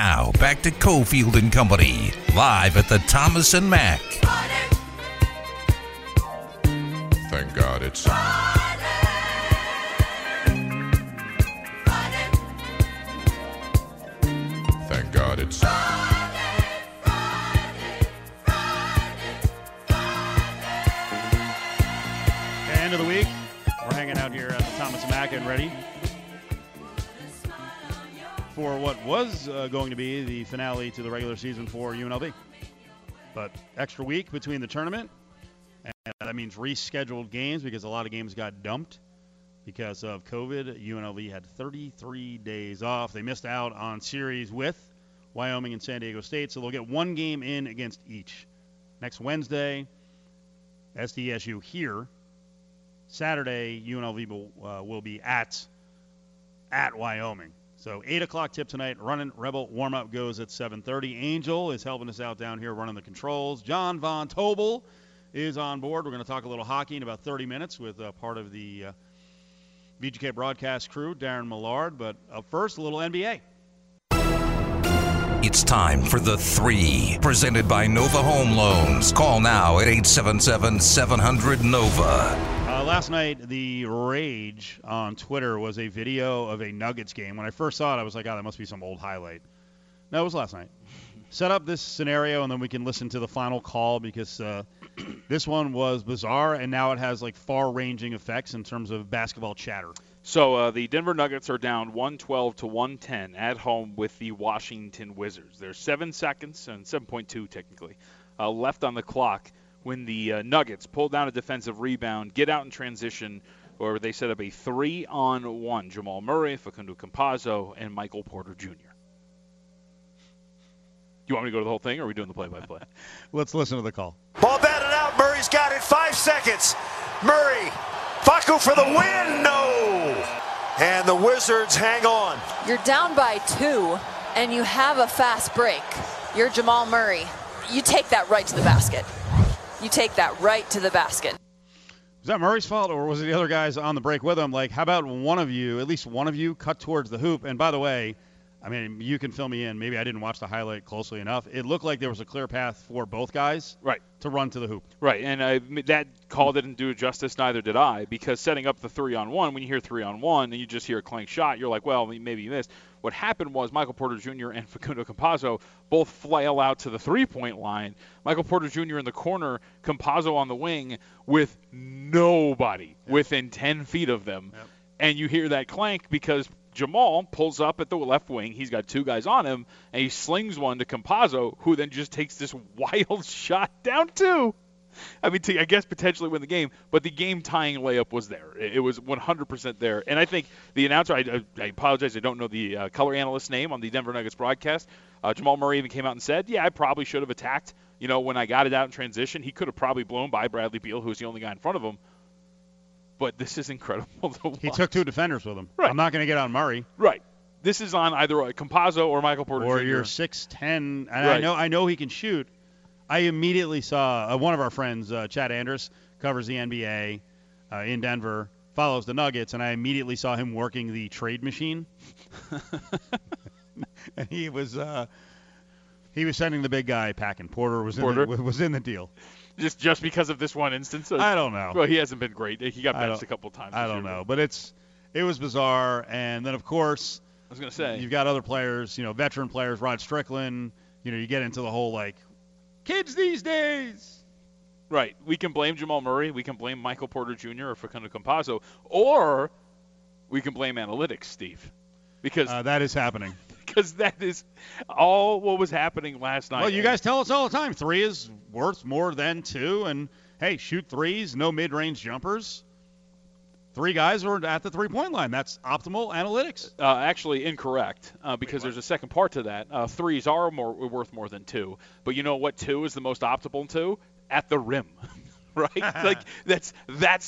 Now, back to Cofield & Company, live at the Thomas & Mack. Thank God it's... Thank God it's... End of the week. We're hanging out here at the Thomas & Mack and ready for what was going to be the finale to the regular season for UNLV. But extra week between the tournament, and that means rescheduled games because a lot of games got dumped because of COVID. UNLV had 33 days off. They missed out on series with Wyoming and San Diego State, so they'll get one game in against each. Next Wednesday, SDSU here. Saturday, UNLV will be at Wyoming. So 8 o'clock tip tonight, running Rebel warm-up goes at 7:30. Angel is helping us out down here running the controls. John Von Tobel is on board. We're going to talk a little hockey in about 30 minutes with part of the VGK broadcast crew, Darren Millard. But up first, a little NBA. It's time for The Three, presented by Nova Home Loans. Call now at 877-700-NOVA. Last night, the rage on Twitter was a video of a Nuggets game. When I first saw it, I was like, oh, that must be some old highlight. No, it was last night. Set up this scenario, and then we can listen to the final call because this one was bizarre, and now it has, like, far-ranging effects in terms of basketball chatter. So the Denver Nuggets are down 112 to 110 at home with the Washington Wizards. There's 7 seconds, and 7.2 technically, left on the clock when the Nuggets pull down a defensive rebound, get out in transition, or they set up a 3-on-1. Jamal Murray, Facundo Campazzo, and Michael Porter Jr. You want me to go to the whole thing, or are we doing the play-by-play? Let's listen to the call. Ball batted out. Murray's got it. 5 seconds. Murray. Facu for the win. No. And the Wizards hang on. You're down by 2, and you have a fast break. You're Jamal Murray. You take that right to the basket. You take that right to the basket. Was that Murray's fault, or was it the other guys on the break with him? Like, how about one of you, at least one of you, cut towards the hoop? And by the way, I mean, you can fill me in. Maybe I didn't watch the highlight closely enough. It looked like there was a clear path for both guys to run to the hoop. Right, and that call didn't do it justice, neither did I, because setting up the 3-on-1, when you hear 3-on-1 and you just hear a clank shot, you're like, well, maybe you missed. What happened was Michael Porter Jr. and Facundo Campazzo both flail out to the three-point line. Michael Porter Jr. in the corner, Campazzo on the wing with nobody within 10 feet of them. Yep. And you hear that clank because Jamal pulls up at the left wing. He's got 2 guys on him, and he slings one to Campazzo, who then just takes this wild shot down 2. I mean, I guess potentially win the game, but the game-tying layup was there. It was 100% there. And I think the announcer, I apologize, I don't know the color analyst's name on the Denver Nuggets broadcast. Jamal Murray even came out and said, yeah, I probably should have attacked. You know, when I got it out in transition, he could have probably blown by Bradley Beal, who was the only guy in front of him. But this is incredible to watch. He took 2 defenders with him. Right. I'm not going to get on Murray. Right. This is on either Campazzo or Michael Porter Jr. Or your 6'10", and right. I know he can shoot. I immediately saw one of our friends, Chad Anders, covers the NBA in Denver, follows the Nuggets, and I immediately saw him working the trade machine. And he was sending the big guy packing. Porter was in the deal. Just because of this one instance? I don't know. Well, he hasn't been great. He got benched a couple times. I don't know, but it was bizarre. And then, of course, I was going to say you've got other players, you know, veteran players, Rod Strickland. You know, you get into the whole like. Kids these days. Right. We can blame Jamal Murray. We can blame Michael Porter Jr. or Facundo Campazzo. Or we can blame analytics, Steve. Because that is happening. Because that is all what was happening last night. Well, you guys tell us all the time. 3 is worth more than 2. And, hey, shoot 3s, no mid-range jumpers. 3 guys are at the three-point line. That's optimal analytics. Actually, incorrect because there's a second part to that. 3s are worth more than 2. But you know what 2 is the most optimal 2? At the rim, right? Like that's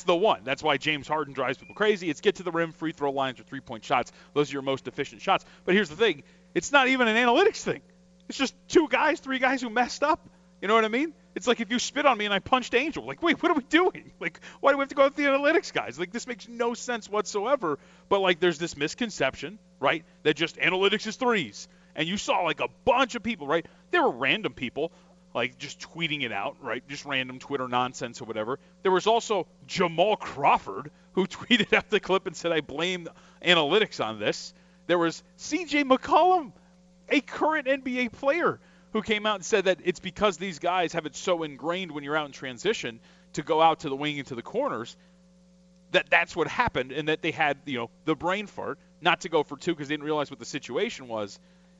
the one. That's why James Harden drives people crazy. It's get to the rim, free throw lines, or three-point shots. Those are your most efficient shots. But here's the thing. It's not even an analytics thing. It's just 3 guys who messed up. You know what I mean? It's like if you spit on me and I punched Angel. Like, wait, what are we doing? Like, why do we have to go with the analytics guys? Like, this makes no sense whatsoever. But, like, there's this misconception, right, that just analytics is 3s. and you saw like a bunch of people, right? There were random people, like just tweeting it out, right? Just random Twitter nonsense or whatever. There was also Jamal Crawford, who tweeted out the clip and said, I blame analytics on this. There was CJ McCollum, a current NBA player, who came out and said that it's because these guys have it so ingrained when you're out in transition to go out to the wing and to the corners that that's what happened, and that they had, you know, the brain fart not to go for two because they didn't realize what the situation was.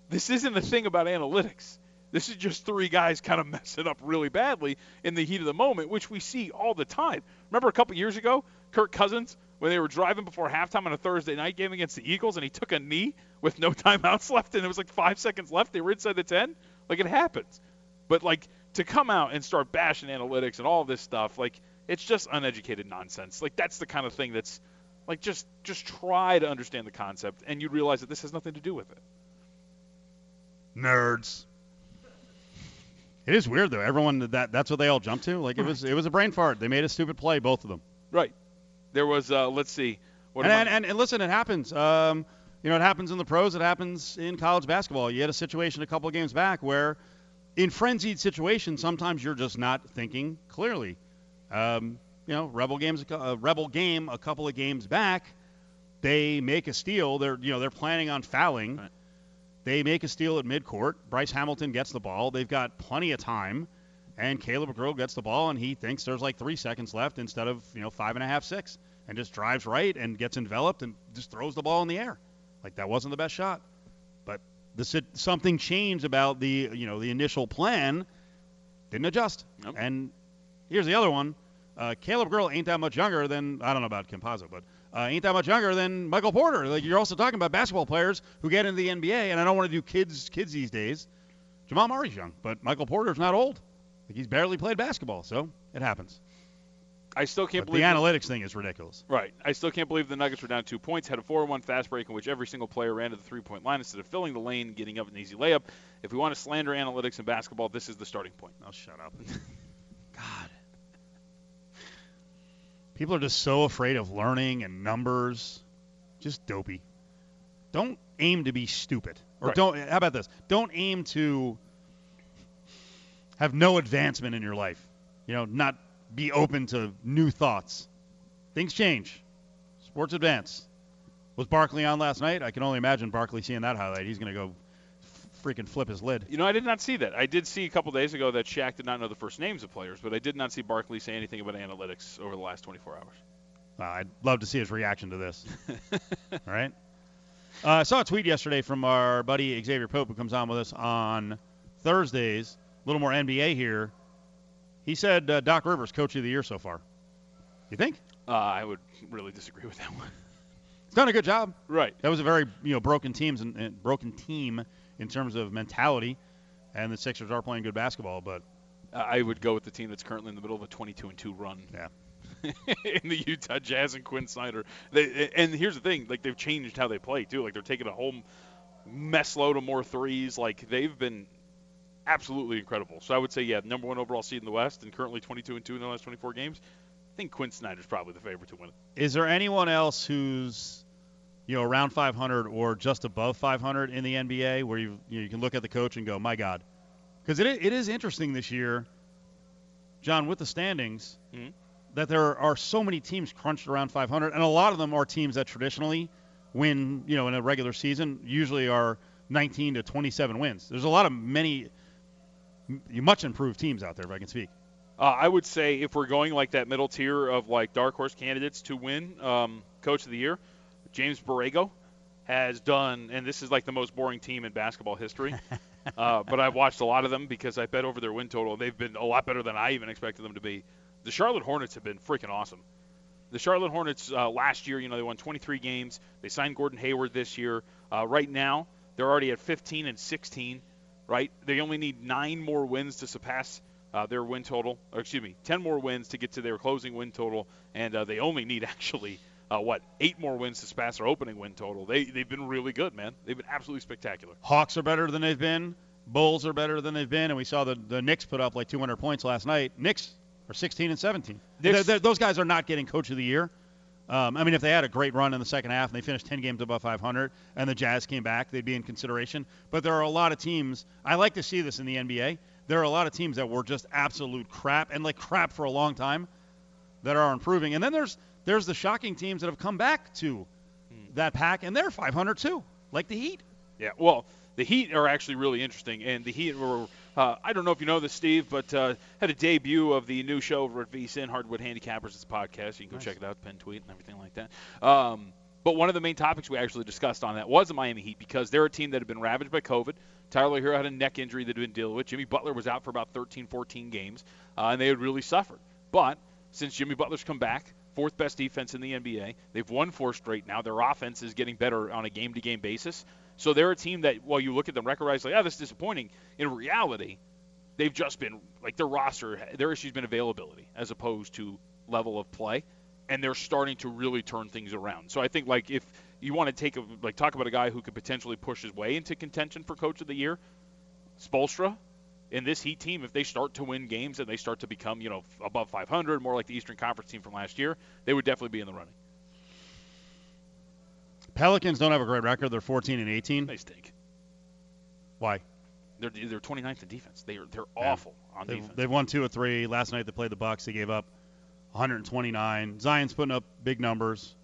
This isn't a thing about analytics. This is just three guys kind of messing up really badly in the heat of the moment, which we see all the time. Remember a couple years ago, Kirk Cousins, when they were driving before halftime on a Thursday night game against the Eagles, and he took a knee with no timeouts left, and it was like 5 seconds left. They were inside the 10. Like, it happens. But, like, to come out and start bashing analytics and all this stuff, like, it's just uneducated nonsense. Like, that's the kind of thing that's, like, just try to understand the concept, and you'd realize that this has nothing to do with it. Nerds. It is weird, though. Everyone, that's what they all jumped to. Like, it was a brain fart. They made a stupid play, both of them. Right. There was, let's see. And listen, it happens. You know, it happens in the pros. It happens in college basketball. You had a situation a couple of games back where in frenzied situations, sometimes you're just not thinking clearly. You know, Rebel game a couple of games back, they make a steal. They're planning on fouling. Right. They make a steal at midcourt. Bryce Hamilton gets the ball. They've got plenty of time. And Caleb McGraw gets the ball, and he thinks there's like 3 seconds left instead of, you know, five and a half, 6, and just drives right and gets enveloped and just throws the ball in the air. Like, that wasn't the best shot. But something changed about the, you know, the initial plan. Didn't adjust. Nope. And here's the other one. Caleb McGraw ain't that much younger than, I don't know about Campazzo, but ain't that much younger than Michael Porter. Like, you're also talking about basketball players who get into the NBA, and I don't want to do kids these days. Jamal Murray's young, but Michael Porter's not old. He's barely played basketball, so it happens. I still can't believe the analytics thing is ridiculous. Right. I still can't believe the Nuggets were down 2 points, had a 4-1 fast break in which every single player ran to the three-point line instead of filling the lane, getting up an easy layup. If we want to slander analytics in basketball, this is the starting point. Oh, shut up. God. People are just so afraid of learning and numbers. Just dopey. Don't aim to be stupid. Or right. How about this? Don't aim to have no advancement in your life, you know, not be open to new thoughts. Things change. Sports advance. Was Barkley on last night? I can only imagine Barkley seeing that highlight. He's going to go freaking flip his lid. You know, I did not see that. I did see a couple days ago that Shaq did not know the first names of players, but I did not see Barkley say anything about analytics over the last 24 hours. I'd love to see his reaction to this. All right. I saw a tweet yesterday from our buddy Xavier Pope, who comes on with us on Thursdays. A little more NBA here. He said Doc Rivers, Coach of the Year so far. You think? I would really disagree with that one. He's done a good job. Right. That was a very broken team in terms of mentality, and the Sixers are playing good basketball. But I would go with the team that's currently in the middle of a 22-2 run. Yeah. In the Utah Jazz and Quinn Snyder. And here's the thing: like, they've changed how they play too. Like, they're taking a whole mess load of more threes. Like, they've been absolutely incredible. So I would say, yeah, number one overall seed in the West, and currently 22-2 in the last 24 games. I think Quinn Snyder's probably the favorite to win it. Is there anyone else who's, you know, around 500 or just above 500 in the NBA where you can look at the coach and go, my God? Because it is interesting this year, John, with the standings, that there are so many teams crunched around 500, and a lot of them are teams that traditionally win, you know, in a regular season, usually are 19 to 27 wins. There's a lot of much improved teams out there, if I can speak. I would say if we're going like that middle tier of like dark horse candidates to win Coach of the Year, James Borrego has done, and this is like the most boring team in basketball history, but I've watched a lot of them because I bet over their win total. They've been a lot better than I even expected them to be. The Charlotte Hornets have been freaking awesome. The Charlotte Hornets last year, you know, they won 23 games. They signed Gordon Hayward this year. Right now, they're already at 15-16. Right? They only need 9 more wins to surpass their win total. Or excuse me, 10 more wins to get to their closing win total, and they only need 8 more wins to surpass their opening win total. They've been really good, man. They've been absolutely spectacular. Hawks are better than they've been. Bulls are better than they've been, and we saw the Knicks put up like 200 points last night. Knicks are 16-17. Those guys are not getting Coach of the Year. I mean, if they had a great run in the second half and they finished 10 games above 500 and the Jazz came back, they'd be in consideration. But there are a lot of teams. I like to see this in the NBA. There are a lot of teams that were just absolute crap and like crap for a long time that are improving. And then there's the shocking teams that have come back to that pack, and they're 500 too, like the Heat. Yeah, well, the Heat are actually really interesting, and the Heat were I don't know if you know this, Steve, but had a debut of the new show over at VSiN, Hardwood Handicappers. It's a podcast. You can go check it out, pen tweet and everything like that. But one of the main topics we actually discussed on that was the Miami Heat, because they're a team that had been ravaged by COVID. Tyler Hero had a neck injury that had been dealing with. Jimmy Butler was out for about 13, 14 games, and they had really suffered. But since Jimmy Butler's come back, fourth best defense in the NBA, they've won four straight now. Their offense is getting better on a game-to-game basis. So they're a team that, while you look at them, recognize, like, oh, this is disappointing. In reality, they've just been, like, their roster, their issue's been availability as opposed to level of play, and they're starting to really turn things around. So I think, like, if you want to take a, like, talk about a guy who could potentially push his way into contention for Coach of the Year, Spoelstra, in this Heat team, if they start to win games and they start to become, you know, above 500, more like the Eastern Conference team from last year, they would definitely be in the running. Pelicans don't have a great record. They're 14-18. They stink. Why? They're 29th in defense. They're awful on defense. They've won 2 of 3. Last night they played the Bucks. They gave up 129. Zion's putting up big numbers.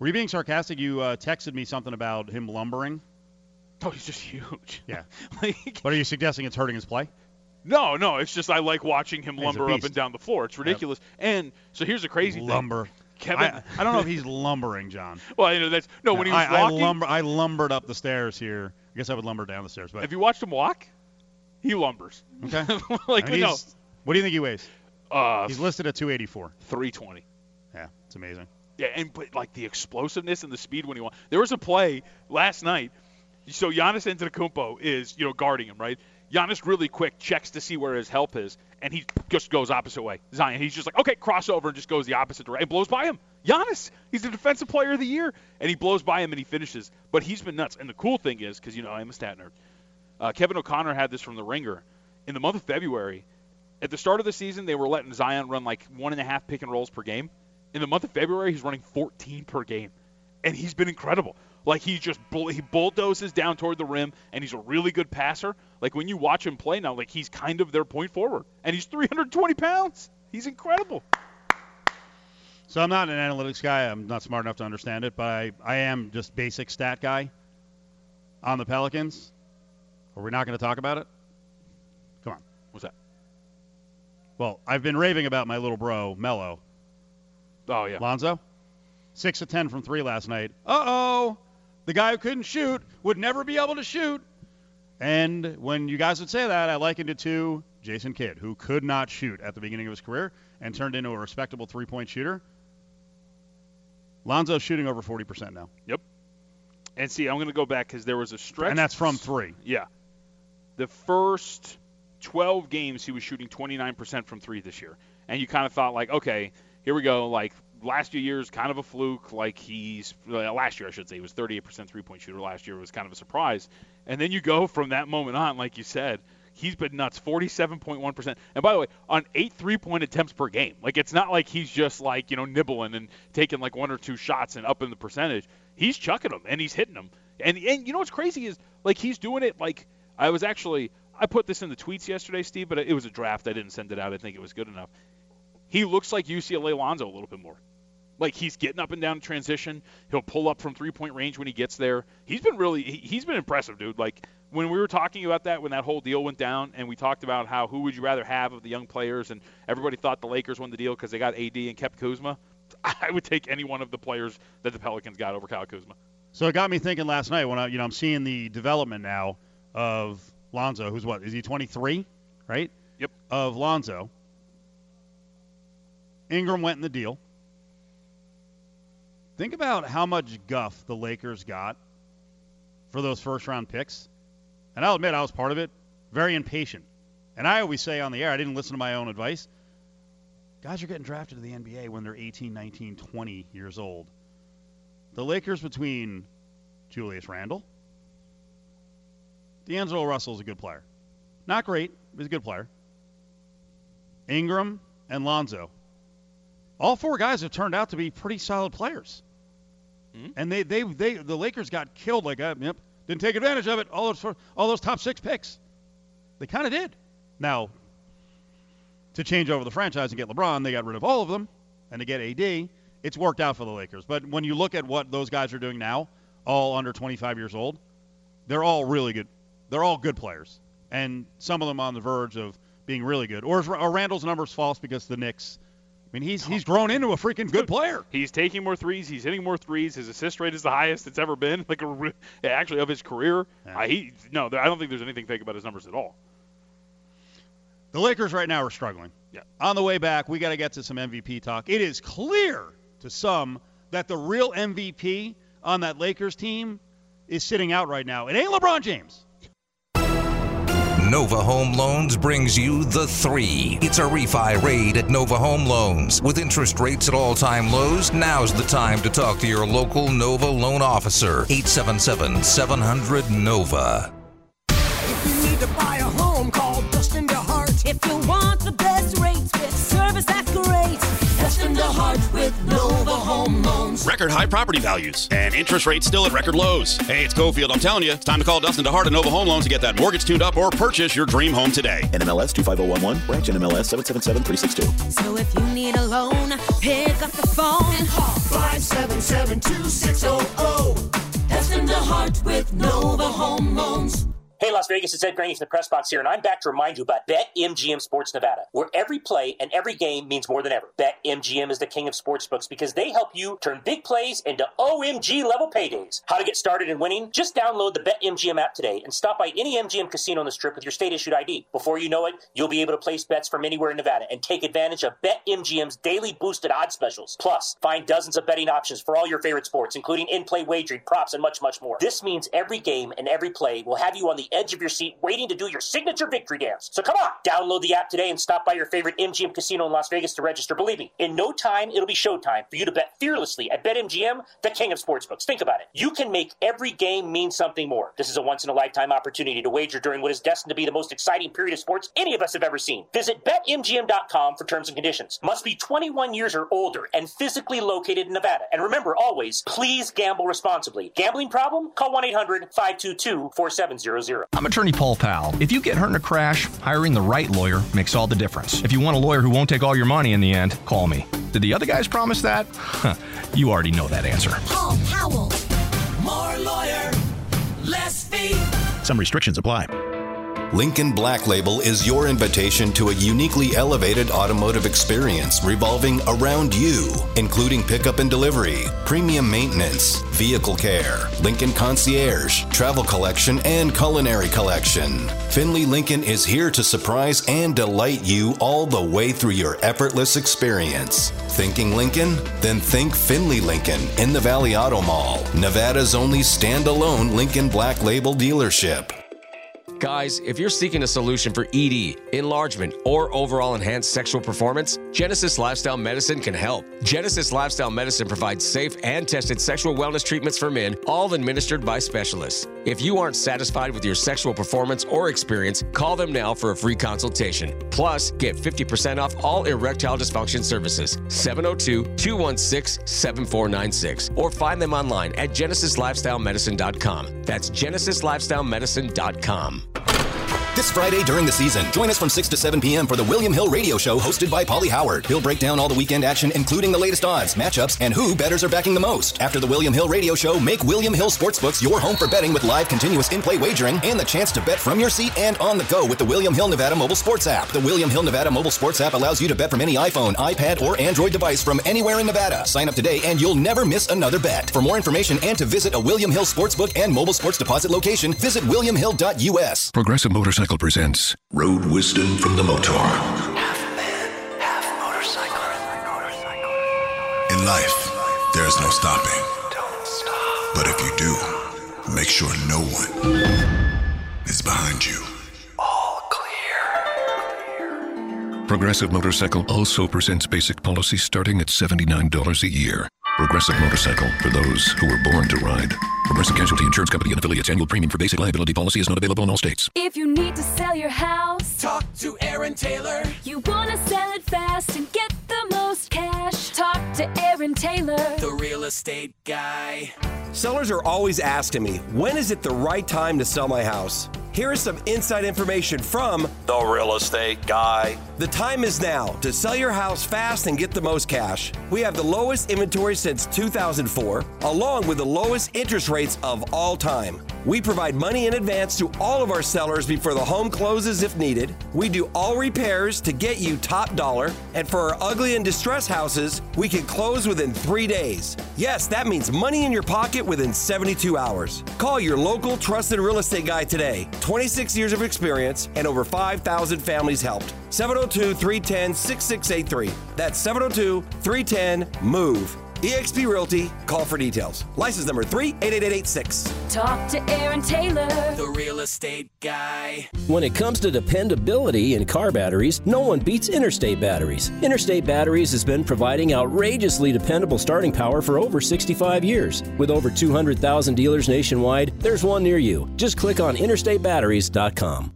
Were you being sarcastic? You texted me something about him lumbering. Oh, he's just huge. Yeah. Like, but are you suggesting it's hurting his play? No. It's just I like watching him lumber up and down the floor. It's ridiculous. Yep. And so here's the crazy thing. Kevin, I don't know if he's lumbering, John. Well, you know that's no. When he was walking, I lumbered up the stairs here. I guess I would lumber down the stairs. But have you watched him walk? He lumbers. Okay. Like, I mean, no. What do you think he weighs? He's listed at 284. 320. Yeah, it's amazing. Yeah, and but like the explosiveness and the speed when he wants. There was a play last night. So Giannis Antetokounmpo is guarding him, right? Giannis really quick checks to see where his help is, and he just goes opposite way. Zion, he's just like, okay, crossover, and just goes the opposite direction. Blows by him. Giannis, he's the Defensive Player of the Year, and he blows by him and he finishes. But he's been nuts. And the cool thing is, because, I'm a stat nerd, Kevin O'Connor had this from The Ringer. In the month of February, at the start of the season, they were letting Zion run like 1.5 pick and rolls per game. In the month of February, he's running 14 per game, and he's been incredible. Like, he just he bulldozes down toward the rim, and he's a really good passer. Like, when you watch him play now, like, he's kind of their point forward. And he's 320 pounds. He's incredible. So I'm not an analytics guy. I'm not smart enough to understand it, but I am just basic stat guy on the Pelicans. Are we not going to talk about it? Come on. What's that? Well, I've been raving about my little bro, Melo. Oh, yeah. Lonzo? 6 of 10 from 3 last night. Uh-oh. The guy who couldn't shoot would never be able to shoot. And when you guys would say that, I likened it to Jason Kidd, who could not shoot at the beginning of his career and turned into a respectable three-point shooter. Lonzo's shooting over 40% now. Yep. And see, I'm going to go back because there was a stretch. And that's from 3. Yeah. The first 12 games, he was shooting 29% from 3 this year. And you kind of thought, like, okay, here we go, like, last few years, kind of a fluke. Like last year, I should say, he was 38% three-point shooter. Last year was kind of a surprise. And then you go from that moment on, like you said, he's been nuts, 47.1%. And by the way, on 8 three-point attempts per game. Like, it's not like he's just like, nibbling and taking like 1 or 2 shots and upping the percentage. He's chucking them and he's hitting them. And you know what's crazy is, like, he's doing it like I put this in the tweets yesterday, Steve, but it was a draft. I didn't send it out. I think it was good enough. He looks like UCLA Lonzo a little bit more. Like, he's getting up and down in transition. He'll pull up from three-point range when he gets there. He's been he's been impressive, dude. Like, when we were talking about that, when that whole deal went down, and we talked about how who would you rather have of the young players, and everybody thought the Lakers won the deal because they got AD and kept Kuzma, I would take any one of the players that the Pelicans got over Kyle Kuzma. So it got me thinking last night when I'm seeing the development now of Lonzo, who's what? Is he 23, right? Yep. Of Lonzo. Ingram went in the deal. Think about how much guff the Lakers got for those first-round picks. And I'll admit I was part of it, very impatient. And I always say on the air, I didn't listen to my own advice, guys are getting drafted to the NBA when they're 18, 19, 20 years old. The Lakers between Julius Randle, D'Angelo Russell's a good player. Not great, but he's a good player. Ingram and Lonzo. all four guys have turned out to be pretty solid players. Mm-hmm. And the Lakers got killed like that. Yep, didn't take advantage of it. All those top six picks, they kind of did. Now, to change over the franchise and get LeBron, they got rid of all of them, and to get AD, it's worked out for the Lakers. But when you look at what those guys are doing now, all under 25 years old, they're all really good. They're all good players, and some of them on the verge of being really good. Or Randall's number's false because the Knicks. I mean, he's grown into a freaking good player. He's taking more threes. He's hitting more threes. His assist rate is the highest it's ever been, actually of his career. Yeah. I don't think there's anything fake about his numbers at all. The Lakers right now are struggling. Yeah. On the way back, we got to get to some MVP talk. It is clear to some that the real MVP on that Lakers team is sitting out right now. It ain't LeBron James. Nova Home Loans brings you The Three. It's a refi raid at Nova Home Loans. With interest rates at all-time lows, now's the time to talk to your local Nova loan officer. 877-700-NOVA. If you need to buy a home, call Dustin DeHart. If you want the best rates with service that's great, Dustin DeHart with Nova Home Loans. Record high property values and interest rates still at record lows. Hey, it's Cofield. I'm telling you, it's time to call Dustin DeHart at Nova Home Loans to get that mortgage tuned up or purchase your dream home today. NMLS 25011, branch NMLS 777362. So if you need a loan, pick up the phone and call 577-2600. Dustin DeHart with Nova Home Loans. Hey, Las Vegas, it's Ed Graney from the Press Box here, and I'm back to remind you about BetMGM Sports Nevada, where every play and every game means more than ever. BetMGM is the king of sportsbooks because they help you turn big plays into OMG-level paydays. How to get started in winning? Just download the BetMGM app today and stop by any MGM casino on the Strip with your state-issued ID. Before you know it, you'll be able to place bets from anywhere in Nevada and take advantage of BetMGM's daily boosted odds specials. Plus, find dozens of betting options for all your favorite sports, including in-play wagering, props, and much, much more. This means every game and every play will have you on the edge of your seat waiting to do your signature victory dance. So come on, download the app today and stop by your favorite MGM casino in Las Vegas to register. Believe me, in no time, it'll be showtime for you to bet fearlessly at BetMGM, the king of sportsbooks. Think about it. You can make every game mean something more. This is a once-in-a-lifetime opportunity to wager during what is destined to be the most exciting period of sports any of us have ever seen. Visit BetMGM.com for terms and conditions. Must be 21 years or older and physically located in Nevada. And remember always, please gamble responsibly. Gambling problem? Call 1-800-522-4700. I'm attorney Paul Powell. If you get hurt in a crash, hiring the right lawyer makes all the difference. If you want a lawyer who won't take all your money in the end, call me. Did the other guys promise that? Huh, you already know that answer. Paul Powell. More lawyer, less fee. Some restrictions apply. Lincoln Black Label is your invitation to a uniquely elevated automotive experience revolving around you, including pickup and delivery, premium maintenance, vehicle care, Lincoln Concierge, travel collection, and culinary collection. Finley Lincoln is here to surprise and delight you all the way through your effortless experience. Thinking Lincoln? Then think Finley Lincoln in the Valley Auto Mall, Nevada's only standalone Lincoln Black Label dealership. Guys, if you're seeking a solution for ED, enlargement, or overall enhanced sexual performance, Genesis Lifestyle Medicine can help. Genesis Lifestyle Medicine provides safe and tested sexual wellness treatments for men, all administered by specialists. If you aren't satisfied with your sexual performance or experience, call them now for a free consultation. Plus, get 50% off all erectile dysfunction services, 702-216-7496, or find them online at genesislifestylemedicine.com. That's genesislifestylemedicine.com. This Friday during the season, join us from 6 to 7 p.m. for the William Hill Radio Show hosted by Pauly Howard. He'll break down all the weekend action, including the latest odds, matchups, and who bettors are backing the most. After the William Hill Radio Show, make William Hill Sportsbooks your home for betting with live continuous in-play wagering and the chance to bet from your seat and on the go with the William Hill Nevada mobile sports app. The William Hill Nevada mobile sports app allows you to bet from any iPhone, iPad, or Android device from anywhere in Nevada. Sign up today and you'll never miss another bet. For more information and to visit a William Hill Sportsbook and mobile sports deposit location, visit williamhill.us. Progressive Motorcycle presents Road Wisdom from the Motor. Half man, half motorcycle. In life, there is no stopping. Don't stop. But if you do, make sure no one is behind you. All clear. Progressive Motorcycle also presents basic policy starting at $79 a year. Progressive Motorcycle, for those who were born to ride. Progressive Casualty Insurance Company and affiliates. Annual premium for basic liability policy is not available in all states. If you need to sell your house, talk to Aaron Taylor. You want to sell it fast and get the most cash. talk to Aaron Taylor, the real estate guy. Sellers are always asking me, when is it the right time to sell my house? Here is some inside information from the real estate guy. The time is now to sell your house fast and get the most cash. We have the lowest inventory since 2004, along with the lowest interest rates of all time. We provide money in advance to all of our sellers before the home closes if needed. We do all repairs to get you top dollar. And for our ugly and distressed houses, we can close within 3 days. Yes, that means money in your pocket within 72 hours. Call your local trusted real estate guy today. 26 years of experience and over 5,000 families helped. 702-310-6683. That's 702-310-MOVE. eXp Realty. Call for details. License number 388886. Talk to Aaron Taylor, the real estate guy. When it comes to dependability in car batteries, no one beats Interstate Batteries. Interstate Batteries has been providing outrageously dependable starting power for over 65 years. With over 200,000 dealers nationwide, there's one near you. Just click on interstatebatteries.com.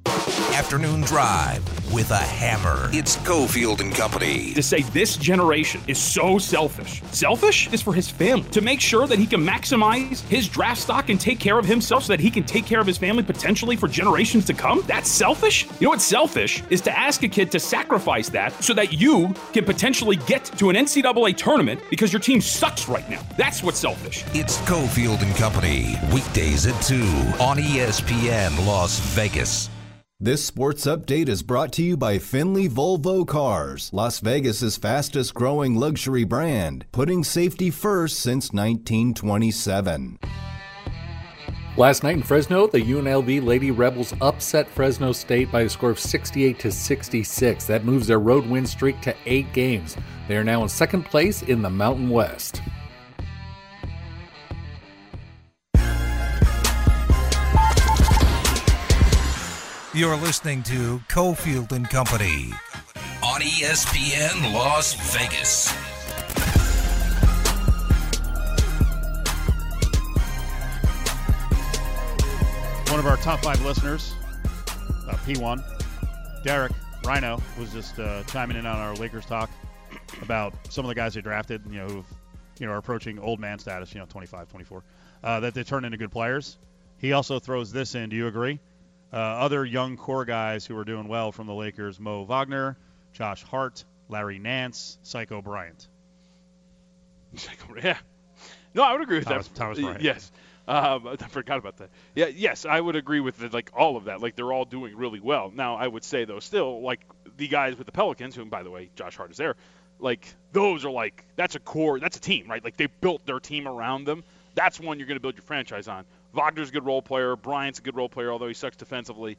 Afternoon Drive with a hammer. It's Cofield and Company. To say this generation is so selfish. Selfish is for his family. To make sure that he can maximize his draft stock and take care of himself so that he can take care of his family potentially for generations to come? That's selfish? You know what's selfish is to ask a kid to sacrifice that so that you can potentially get to an NCAA tournament because your team sucks right now. That's what's selfish. It's Cofield and Company. Weekdays at 2 on ESPN Las Vegas. This sports update is brought to you by Finley Volvo Cars, Las Vegas's fastest growing luxury brand, putting safety first since 1927. Last night in Fresno, the UNLV Lady Rebels upset Fresno State by a score of 68-66. That moves their road win streak to 8 games. They are now in second place in the Mountain West. You're listening to Cofield and Company on ESPN Las Vegas. One of our top 5 listeners, P1, Derek Rhino, was just chiming in on our Lakers talk about some of the guys they drafted, who are approaching old man status, 25, 24, that they turn into good players. He also throws this in. Do you agree? Other young core guys who are doing well from the Lakers, Mo Wagner, Josh Hart, Larry Nance, Psycho Bryant. Yeah. No, I would agree with that. Thomas Bryant. Yes. I forgot about that. Yeah. Yes, I would agree with all of that. They're all doing really well. Now, I would say, though, still, the guys with the Pelicans, whom, by the way, Josh Hart is there, those are that's a core, that's a team, right? They built their team around them. That's one you're going to build your franchise on. Wagner's a good role player. Bryant's a good role player, although he sucks defensively.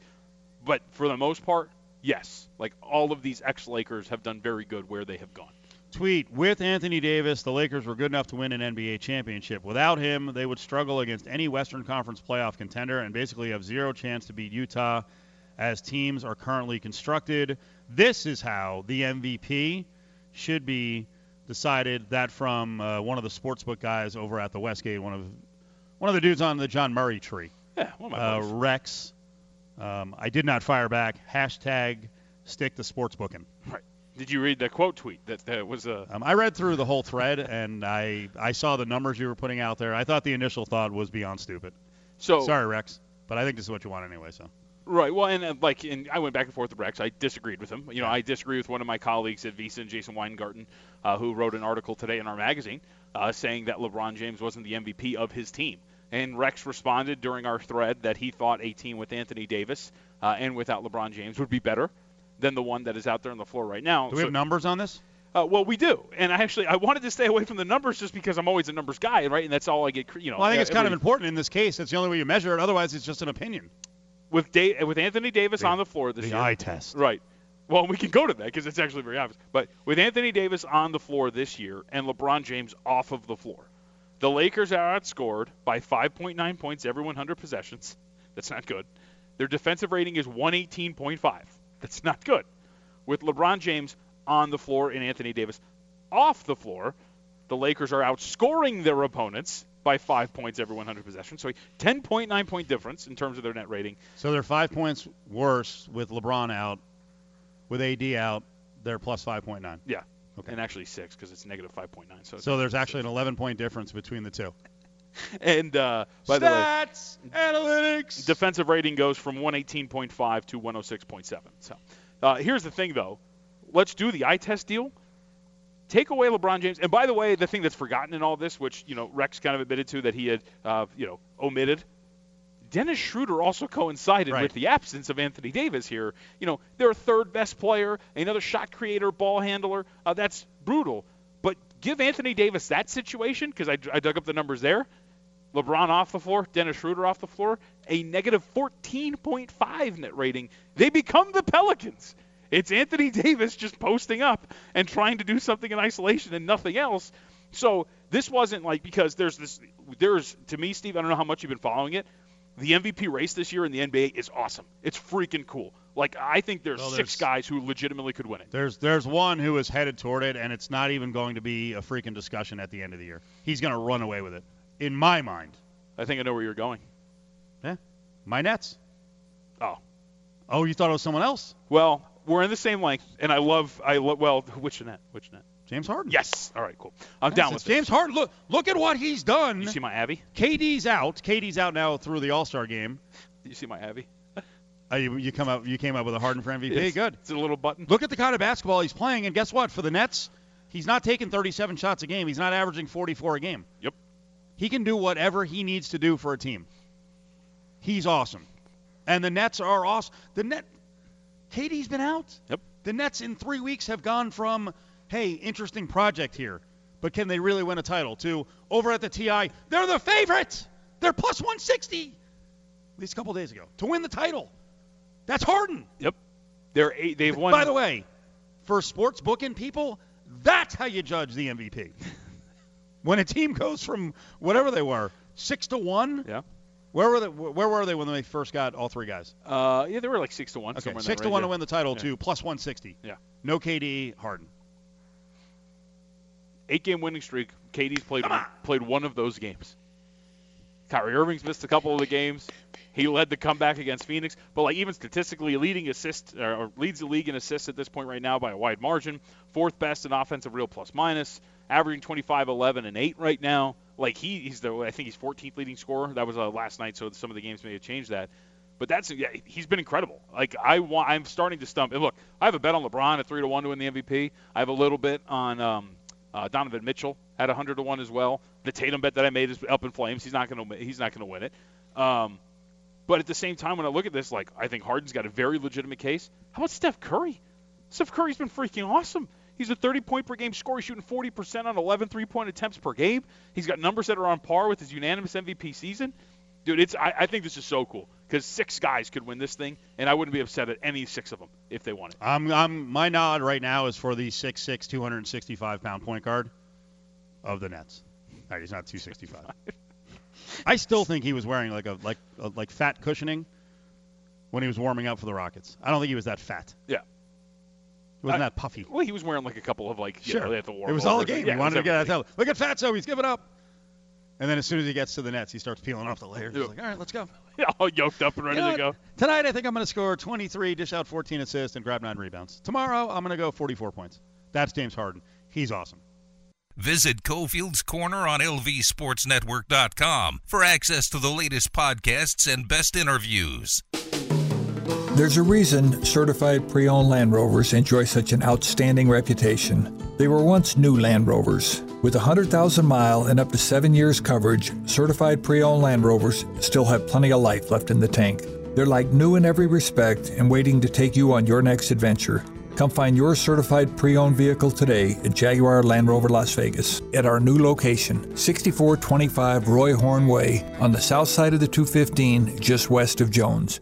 But for the most part, yes. All of these ex-Lakers have done very good where they have gone. Tweet, with Anthony Davis, the Lakers were good enough to win an NBA championship. Without him, they would struggle against any Western Conference playoff contender and basically have zero chance to beat Utah as teams are currently constructed. This is how the MVP should be decided. That from one of the sportsbook guys over at the Westgate, one of the dudes on the John Murray tree. Yeah, one of my boys. Rex. I did not fire back. Hashtag stick to sportsbooking. Right. Did you read the quote tweet? That was a... I read through the whole thread, and I saw the numbers you were putting out there. I thought the initial thought was beyond stupid. So sorry, Rex, but I think this is what you want anyway, so. Right. Well, and I went back and forth with Rex. I disagreed with him. I disagree with one of my colleagues at VSiN, Jason Weingarten, who wrote an article today in our magazine saying that LeBron James wasn't the MVP of his team. And Rex responded during our thread that he thought a team with Anthony Davis and without LeBron James would be better than the one that is out there on the floor right now. Do we have numbers on this? Well, we do, and I wanted to stay away from the numbers just because I'm always a numbers guy, right? And that's all I get. Well, I think it's kind of important in this case. That's the only way you measure it. Otherwise, it's just an opinion. With Anthony Davis on the floor this year. The eye test. Right. Well, we can go to that because it's actually very obvious. But with Anthony Davis on the floor this year and LeBron James off of the floor, the Lakers are outscored by 5.9 points every 100 possessions. That's not good. Their defensive rating is 118.5. That's not good. With LeBron James on the floor and Anthony Davis off the floor, the Lakers are outscoring their opponents by 5 points every 100 possessions. So a 10.9 point difference in terms of their net rating. So they're 5 points worse with LeBron out. With AD out, they're plus 5.9. Yeah. Okay. And actually six, because it's negative 5.9. So there's actually an 11-point difference between the two. And by Stats, the way, analytics, defensive rating goes from 118.5 to 106.7. So here's the thing, though. Let's do the eye test deal. Take away LeBron James. And by the way, the thing that's forgotten in all this, which, you know, Rex kind of admitted to that he had, omitted, Dennis Schroeder also coincided with the absence of Anthony Davis here. You know, they're a third-best player, another shot creator, ball handler. That's brutal. But give Anthony Davis that situation, because I dug up the numbers there. LeBron off the floor, Dennis Schroeder off the floor, a negative 14.5 net rating. They become the Pelicans. It's Anthony Davis just posting up and trying to do something in isolation and nothing else. So this wasn't like, because there's to me, Steve, I don't know how much you've been following it. The MVP race this year in the NBA is awesome. It's freaking cool. Like, I think there's six guys who legitimately could win it. There's one who is headed toward it, and it's not even going to be a freaking discussion at the end of the year. He's going to run away with it, in my mind. I think I know where you're going. Yeah. My Nets. Oh. Oh, you thought it was someone else? Well, we're in the same length, and I love. Well, which net? James Harden. Yes. All right, cool. I'm down with it. James Harden. Look at what he's done. You see my Abby? KD's out now through the All-Star game. You see my Abby? You came up with a Harden for MVP. Yes. Good. It's a little button. Look at the kind of basketball he's playing, and guess what? For the Nets, he's not taking 37 shots a game. He's not averaging 44 a game. Yep. He can do whatever he needs to do for a team. He's awesome, and the Nets are awesome. KD's been out. Yep. The Nets in 3 weeks have gone from, hey, interesting project here, but can they really win a title, to over at the TI, they're the favorite. They're plus 160, at least a couple days ago, to win the title. That's Harden. Yep. They've won. By the way, for sports booking people, that's how you judge the MVP. When a team goes from whatever they were, 6-1. Yeah. Where were they when they first got all three guys? Yeah, they were like 6-1. Okay, 6-1 to win the title, too, plus 160. Yeah. No KD, Harden. 8-game winning streak. KD's played one of those games. Kyrie Irving's missed a couple of the games. He led the comeback against Phoenix. But like even statistically, leads the league in assists at this point right now by a wide margin. Fourth best in offensive real plus-minus. Averaging 25, 11, and 8 right now. Like I think he's 14th leading scorer. That was last night, so some of the games may have changed that. But he's been incredible. Like I'm starting to stump. And look, I have a bet on LeBron at 3-1 to win the MVP. I have a little bit on Donovan Mitchell at 100-1 as well. The Tatum bet that I made is up in flames. He's not gonna win it. But at the same time, when I look at this, like I think Harden's got a very legitimate case. How about Steph Curry? Steph Curry's been freaking awesome. He's a 30-point-per-game scorer, shooting 40% on 11 three-point attempts per game. He's got numbers that are on par with his unanimous MVP season. Dude, I think this is so cool because six guys could win this thing, and I wouldn't be upset at any six of them if they won it. My nod right now is for the 6'6", 265-pound point guard of the Nets. All right, he's not 265. I still think he was wearing like fat cushioning when he was warming up for the Rockets. I don't think he was that fat. Yeah. It wasn't that puffy. Well, he was wearing like a couple of like, sure. They had to warm. It was all a game. Yeah, he wanted to get out. Look at Fatso. He's giving up. And then as soon as he gets to the Nets, he starts peeling off the layers. He's like, all right, let's go. Yeah, all yoked up and ready to go. Tonight, I think I'm going to score 23, dish out 14 assists, and grab 9 rebounds. Tomorrow, I'm going to go 44 points. That's James Harden. He's awesome. Visit Cofield's Corner on lvsportsnetwork.com for access to the latest podcasts and best interviews. There's a reason certified pre-owned Land Rovers enjoy such an outstanding reputation. They were once new Land Rovers. With 100,000 mile and up to 7 years coverage, certified pre-owned Land Rovers still have plenty of life left in the tank. They're like new in every respect and waiting to take you on your next adventure. Come find your certified pre-owned vehicle today at Jaguar Land Rover Las Vegas at our new location, 6425 Roy Horn Way on the south side of the 215, just west of Jones.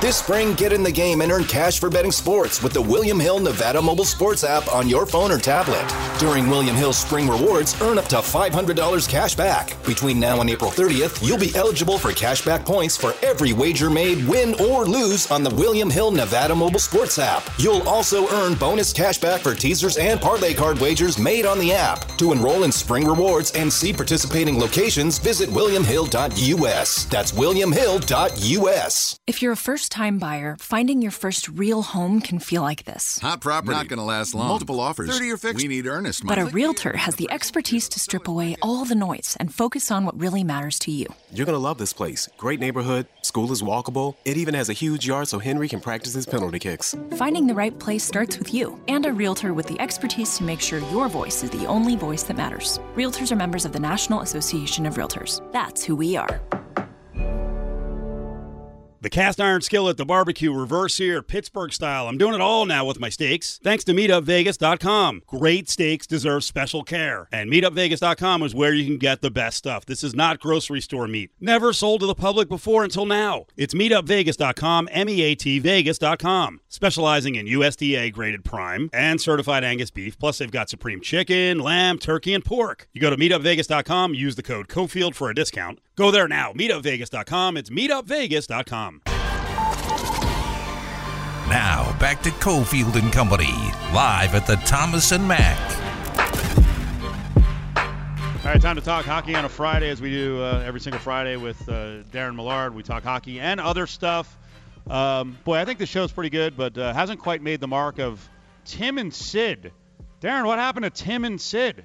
This spring, get in the game and earn cash for betting sports with the William Hill Nevada mobile sports app on your phone or tablet. During William Hill's Spring Rewards, earn up to $500 cash back. Between now and April 30th, you'll be eligible for cash back points for every wager made, win or lose, on the William Hill Nevada mobile sports app. You'll also earn bonus cash back for teasers and parlay card wagers made on the app. To enroll in Spring Rewards and see participating locations, visit williamhill.us. That's williamhill.us. If you're a first first-time buyer, finding your first real home can feel like this. Hot property. Not going to last long. Multiple offers. 30-year fixed. We need earnest money. But a realtor has the expertise to strip away all the noise and focus on what really matters to you. You're going to love this place. Great neighborhood. School is walkable. It even has a huge yard so Henry can practice his penalty kicks. Finding the right place starts with you and a realtor with the expertise to make sure your voice is the only voice that matters. Realtors are members of the National Association of Realtors. That's who we are. The cast iron skillet, the barbecue, reverse sear, Pittsburgh style. I'm doing it all now with my steaks, thanks to MeatUpVegas.com. Great steaks deserve special care, and MeatUpVegas.com is where you can get the best stuff. This is not grocery store meat. Never sold to the public before until now. It's MeatUpVegas.com, M-E-A-T Vegas.com. Specializing in USDA-graded prime and certified Angus beef, plus they've got supreme chicken, lamb, turkey, and pork. You go to MeatUpVegas.com, use the code COFIELD for a discount. Go there now, MeatUpVegas.com. It's MeatUpVegas.com. Now, back to Cofield and Company, live at the Thomas and Mack. All right, time to talk hockey on a Friday, as we do every single Friday with Darren Millard. We talk hockey and other stuff. Boy, I think the show's pretty good, but hasn't quite made the mark of Tim and Sid. Darren, what happened to Tim and Sid?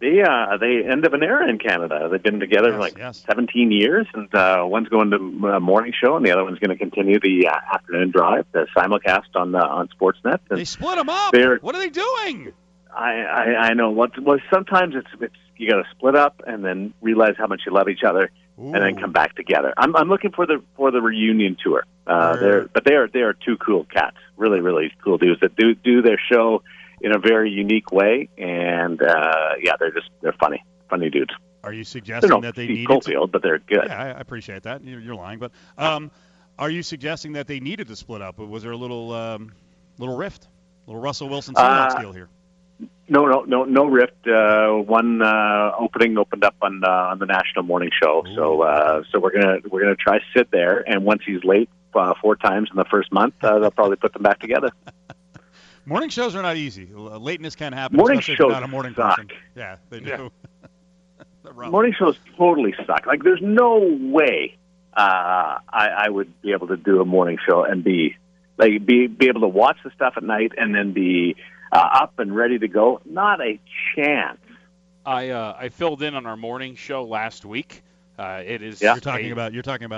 They end up an era in Canada. They've been together for 17 years, and one's going to a morning show, and the other one's going to continue the afternoon drive, the simulcast on Sportsnet. And they split them up. What are they doing? I know. Well, sometimes it's you got to split up and then realize how much you love each other, Ooh. And then come back together. I'm looking for the reunion tour. They are two cool cats, really, really cool dudes that do their show in a very unique way, and they're funny dudes. Are you suggesting that they needed Cofield, but they're good? Yeah, I appreciate that. You're lying, but are you suggesting that they needed to split up? Was there a little rift, little Russell Wilson deal here? No rift. One opened up on the national morning show, Ooh. so we're gonna try Sid there, and once he's late 4 times in the first month, they'll probably put them back together. Morning shows are not easy. Lateness can happen. Morning shows not a morning suck. Person. Yeah, they do. Yeah. Morning shows totally suck. Like, there's no way I would be able to do a morning show and be able to watch the stuff at night and then be up and ready to go. Not a chance. I filled in on our morning show last week. It is. Yeah. You're talking about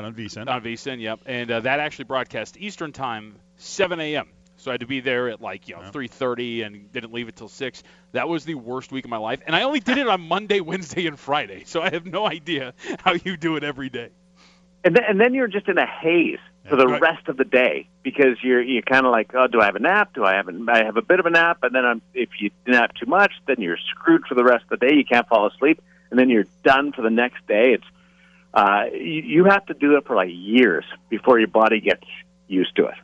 on VSiN. On VSiN, yep. And that actually broadcast Eastern Time, 7 a.m. So I had to be there at 3:30 and didn't leave it till 6. That was the worst week of my life. And I only did it on Monday, Wednesday, and Friday. So I have no idea how you do it every day. And then you're just in a haze for the rest of the day because you're kind of like, oh, do I have a nap? I have a bit of a nap? And then if you nap too much, then you're screwed for the rest of the day. You can't fall asleep. And then you're done for the next day. It's you have to do it for years before your body gets used to it.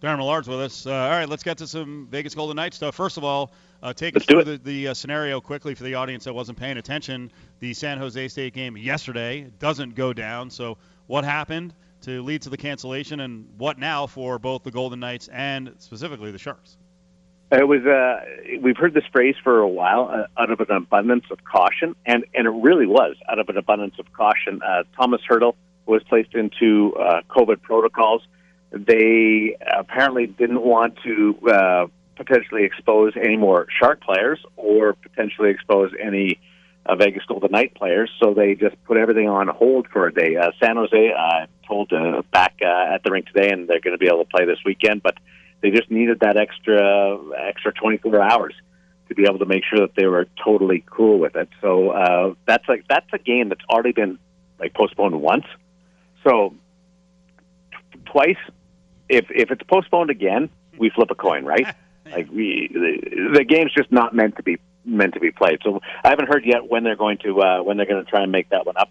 Darren Millard's with us. All right, let's get to some Vegas Golden Knights stuff. First of all, take us through the scenario quickly for the audience that wasn't paying attention. The San Jose State game yesterday doesn't go down. So what happened to lead to the cancellation, and what now for both the Golden Knights and specifically the Sharks? It was we've heard this phrase for a while, out of an abundance of caution, and it really was out of an abundance of caution. Thomas Hertel was placed into COVID protocols. They apparently didn't want to potentially expose any more Shark players or potentially expose any Vegas Golden Knight players, so they just put everything on hold for a day. San Jose, I'm told, back at the rink today, and they're going to be able to play this weekend, but they just needed that extra 24 hours to be able to make sure that they were totally cool with it. So that's a game that's already been postponed once. So twice. If it's postponed again, we flip a coin, right? The game's just not meant to be played. So I haven't heard yet when they're going to try and make that one up.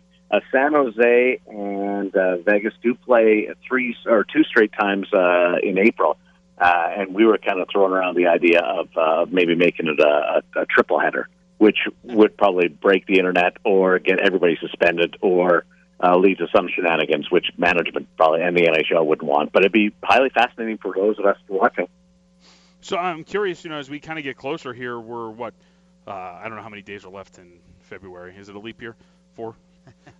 San Jose and Vegas do play 2 straight times in April, and we were kind of throwing around the idea of maybe making it a triple header, which would probably break the internet or get everybody suspended or lead to some shenanigans, which management probably and the NHL wouldn't want. But it'd be highly fascinating for those of us to watch it. So I'm curious, as we kind of get closer here, we're I don't know how many days are left in February. Is it a leap year? 4?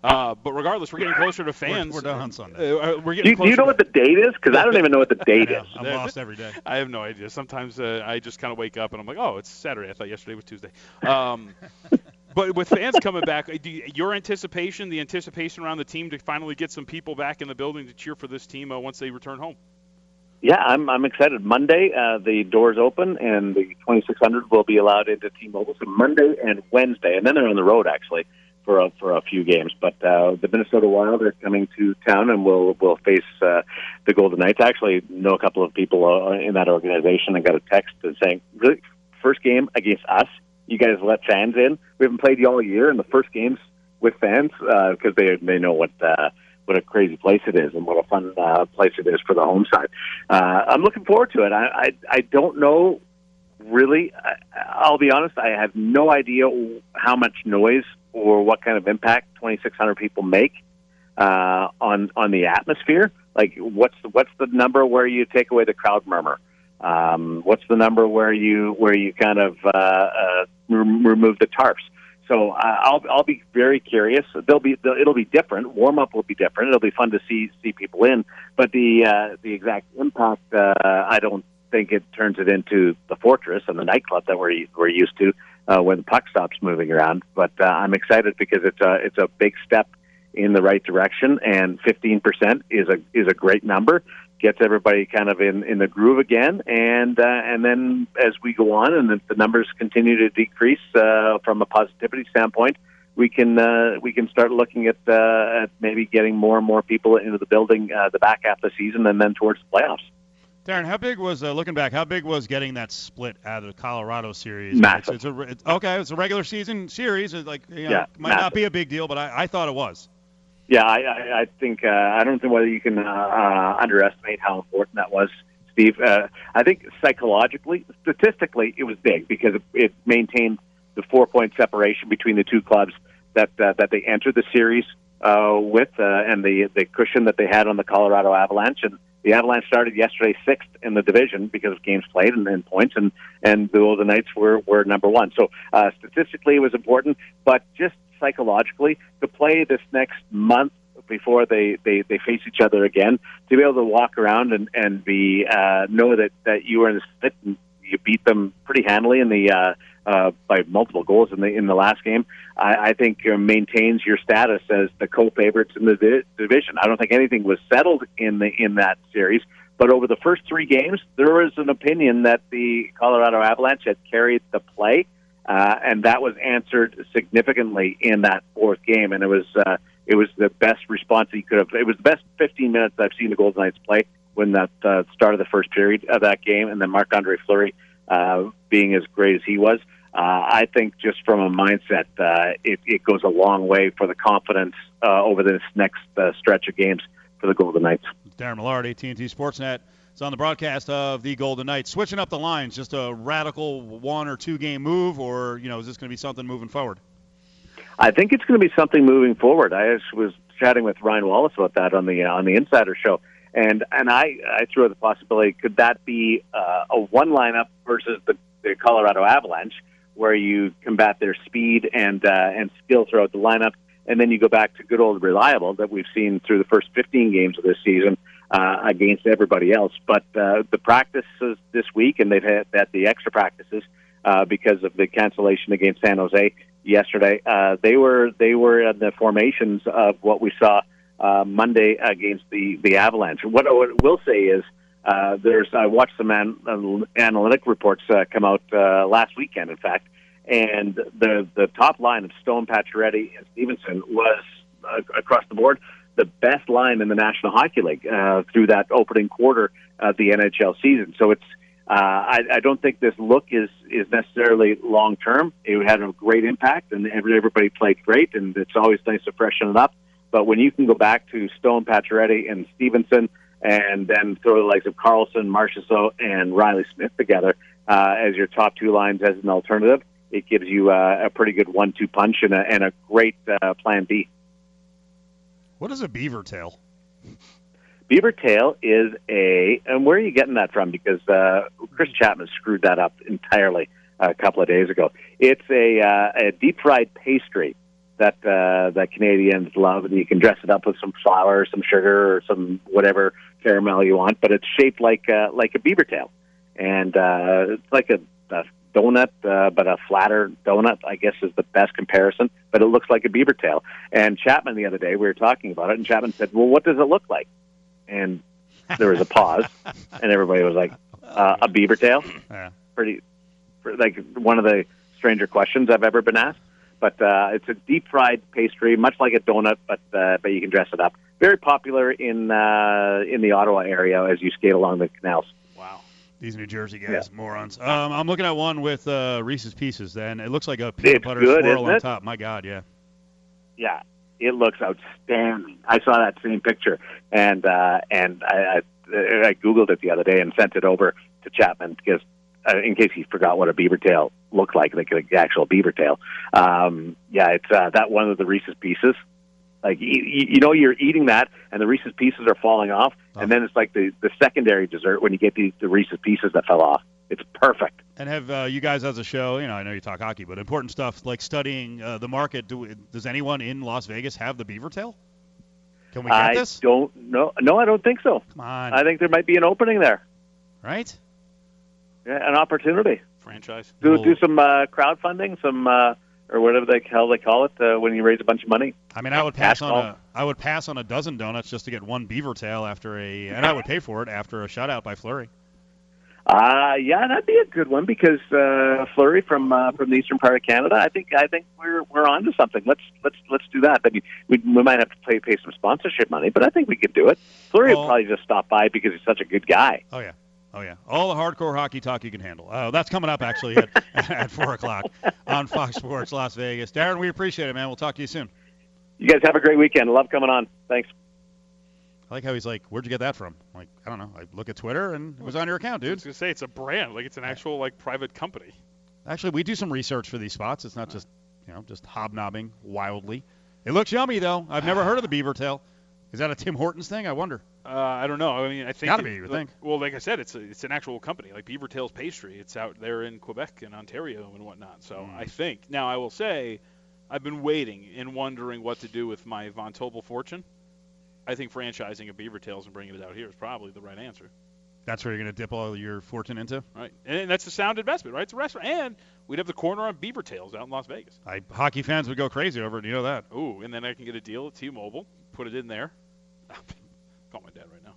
But regardless, we're getting closer to fans. We're done on Sunday. We're getting closer. Do you know what the date is? Because I don't even know what the date is. I'm lost every day. I have no idea. Sometimes I just kind of wake up and I'm like, oh, it's Saturday. I thought yesterday was Tuesday. But with fans coming back, the anticipation around the team to finally get some people back in the building to cheer for this team once they return home. Yeah, I'm excited. Monday, the doors open, and the 2,600 will be allowed into T-Mobile. So Monday and Wednesday, and then they're on the road, actually, for a few games. But the Minnesota Wild are coming to town, and will face the Golden Knights. I actually know a couple of people in that organization. I got a text saying, really, first game against us, you guys let fans in. We haven't played you all year, and the first game's with fans, because they know what a crazy place it is and what a fun place it is for the home side. I'm looking forward to it. I don't know, really. I'll be honest, I have no idea how much noise or what kind of impact 2,600 people make on the atmosphere. Like, what's the number where you take away the crowd murmur? What's the number where you kind of remove the tarps? So I'll be very curious. It'll be different. Warm up will be different. It'll be fun to see people in, but the exact impact, I don't think it turns it into the fortress and the nightclub that we're used to when the puck stops moving around. But I'm excited because it's a big step in the right direction, and 15% is a great number. Gets everybody kind of in the groove again, and then as we go on, and if the numbers continue to decrease from a positivity standpoint, we can start looking at maybe getting more and more people into the building the back half of the season, and then towards the playoffs. Darren, how big was looking back? How big was getting that split out of the Colorado series? Massive. It's a regular season series. It's like, might massive. Not be a big deal, but I thought it was. Yeah, I think I don't know whether you can underestimate how important that was, Steve. I think psychologically, statistically, it was big because it maintained the 4-point separation between the two clubs that they entered the series with, and the cushion that they had on the Colorado Avalanche. And the Avalanche started yesterday 6th in the division because of games played and points, and the Knights were number one. So statistically, it was important, but just psychologically, to play this next month before they face each other again, to be able to walk around and be know that you were in the split and you beat them pretty handily in the by multiple goals in the last game, I think maintains your status as the co-favorites in the division. I don't think anything was settled in that series, but over the first three games, there was an opinion that the Colorado Avalanche had carried the play. And that was answered significantly in that fourth game, and it was the best response he could have. It was the best 15 minutes I've seen the Golden Knights play when that start of the first period of that game, and then Marc-Andre Fleury being as great as he was. I think just from a mindset, it goes a long way for the confidence over this next stretch of games for the Golden Knights. Darren Millard, AT&T Sportsnet. It's on the broadcast of the Golden Knights. Switching up the lines, just a radical one- or two-game move, or, is this going to be something moving forward? I think it's going to be something moving forward. I was chatting with Ryan Wallace about that on the Insider Show, and I threw out the possibility, could that be a one lineup versus the Colorado Avalanche, where you combat their speed and skill throughout the lineup, and then you go back to good old reliable that we've seen through the first 15 games of this season, against everybody else. But the practices this week, and they've had the extra practices because of the cancellation against San Jose yesterday, they were in the formations of what we saw Monday against the Avalanche. What I will say is I watched some analytic reports come out last weekend, in fact, and the top line of Stone, Pacioretty, and Stevenson was across the board the best line in the National Hockey League through that opening quarter of the NHL season. So it's I don't think this look is necessarily long-term. It had a great impact, and everybody played great, and it's always nice to freshen it up. But when you can go back to Stone, Pacioretty, and Stevenson, and then throw the likes of Carlson, Marchessault, and Riley Smith together as your top two lines as an alternative, it gives you a pretty good 1-2 punch and a great plan B. What is a beaver tail? Beaver tail is and where are you getting that from? Because Chris Chapman screwed that up entirely a couple of days ago. It's a deep-fried pastry that Canadians love, and you can dress it up with some flour, some sugar, or some whatever caramel you want. But it's shaped like a beaver tail, and it's like a donut, but a flatter donut, I guess, is the best comparison. But it looks like a beaver tail. And Chapman the other day, we were talking about it, and Chapman said, "Well, what does it look like?" And there was a pause, and everybody was like, "A beaver tail." Yeah. Pretty, like one of the stranger questions I've ever been asked. But it's a deep-fried pastry, much like a donut, but you can dress it up. Very popular in the Ottawa area as you skate along the canals. Wow. These New Jersey guys, morons. I'm looking at one with Reese's Pieces, and it looks like a peanut butter swirl on top. My God, yeah. Yeah, it looks outstanding. I saw that same picture, and I Googled it the other day and sent it over to Chapman because, in case he forgot what a beaver tail looked like the actual beaver tail. Yeah, it's that one of the Reese's Pieces. Like, you know, you're eating that, and the Reese's Pieces are falling off, and then it's like the secondary dessert when you get the Reese's Pieces that fell off. It's perfect. And have you guys as a show, you know, I know you talk hockey, but important stuff like studying the market. Does anyone in Las Vegas have the beaver tail? Can we get this? I don't know. No, I don't think so. Come on. I think there might be an opening there. Right? An opportunity. Franchise. Do some crowdfunding, some or whatever the hell they call it when you raise a bunch of money. I mean, I would pass on a dozen donuts just to get one beaver tail and I would pay for it after a shutout by Fleury. Yeah, that'd be a good one because Fleury from the eastern part of Canada. I think we're onto something. Let's do that. I mean, we might have to pay some sponsorship money, but I think we could do it. Fleury would probably just stop by because he's such a good guy. Oh yeah. Oh, yeah. All the hardcore hockey talk you can handle. That's coming up, actually, at 4 o'clock on Fox Sports Las Vegas. Darren, we appreciate it, man. We'll talk to you soon. You guys have a great weekend. I love coming on. Thanks. I like how he's like, where'd you get that from? I'm like, I don't know. I look at Twitter, and it was on your account, dude. I was going to say, it's a brand. Like, it's an actual, like, private company. Actually, we do some research for these spots. It's not just, you know, just hobnobbing wildly. It looks yummy, though. I've never heard of the beaver tail. Is that a Tim Hortons thing? I wonder. I don't know. I mean, I think gotta be. You would think. Well, like I said, it's an actual company, like Beaver Tails Pastry. It's out there in Quebec and Ontario and whatnot. So I think now I will say, I've been waiting and wondering what to do with my Von Tobel fortune. I think franchising of Beaver Tails and bringing it out here is probably the right answer. That's where you're going to dip all your fortune into? Right. And that's a sound investment, right? It's a restaurant. And we'd have the corner on Beaver Tails out in Las Vegas. Hockey fans would go crazy over it. You know that. Ooh, and then I can get a deal at T-Mobile, put it in there. Call my dad right now.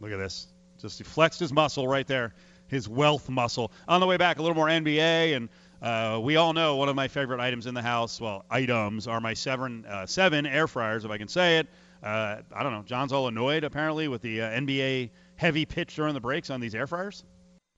Look at this. Just he flexed his muscle right there, his wealth muscle. On the way back, a little more NBA, and we all know one of my favorite items in the house, well, items, are my seven air fryers, if I can say it. I don't know. John's all annoyed, apparently, with the NBA heavy pitch during the breaks on these air fryers.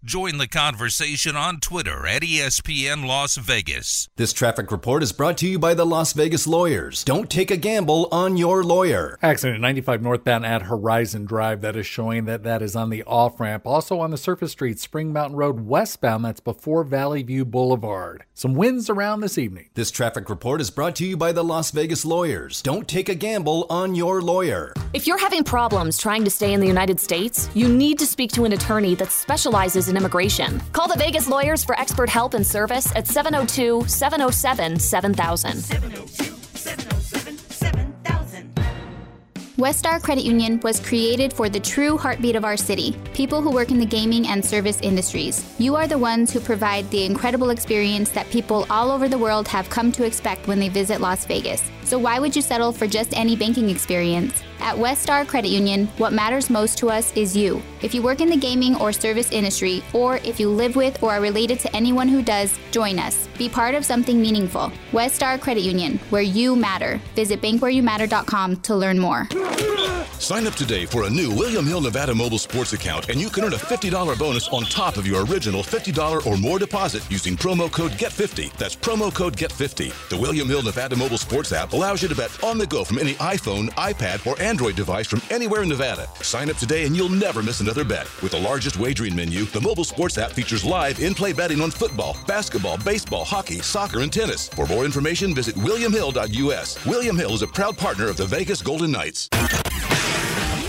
Join the conversation on Twitter at ESPN Las Vegas. This traffic report is brought to you by the Las Vegas Lawyers. Don't take a gamble on your lawyer. Accident 95 northbound at Horizon Drive. That is showing that is on the off-ramp. Also on the surface street, Spring Mountain Road westbound. That's before Valley View Boulevard. Some winds around this evening. This traffic report is brought to you by the Las Vegas Lawyers. Don't take a gamble on your lawyer. If you're having problems trying to stay in the United States, you need to speak to an attorney that specializes in immigration. Call the Vegas Lawyers for expert help and service at 702-707-7000. 702-707-7000. Westar Credit Union was created for the true heartbeat of our city, people who work in the gaming and service industries. You are the ones who provide the incredible experience that people all over the world have come to expect when they visit Las Vegas. So why would you settle for just any banking experience? At Westar Credit Union, what matters most to us is you. If you work in the gaming or service industry, or if you live with or are related to anyone who does, join us. Be part of something meaningful. Westar Credit Union, where you matter. Visit bankwhereyoumatter.com to learn more. Sign up today for a new William Hill Nevada mobile sports account, and you can earn a $50 bonus on top of your original $50 or more deposit using promo code GET50. That's promo code GET50. The William Hill Nevada mobile sports app allows you to bet on the go from any iPhone, iPad, or Android device from anywhere in Nevada. Sign up today and you'll never miss another bet. With the largest wagering menu, the mobile sports app features live in-play betting on football, basketball, baseball, hockey, soccer, and tennis. For more information, visit williamhill.us. William Hill is a proud partner of the Vegas Golden Knights.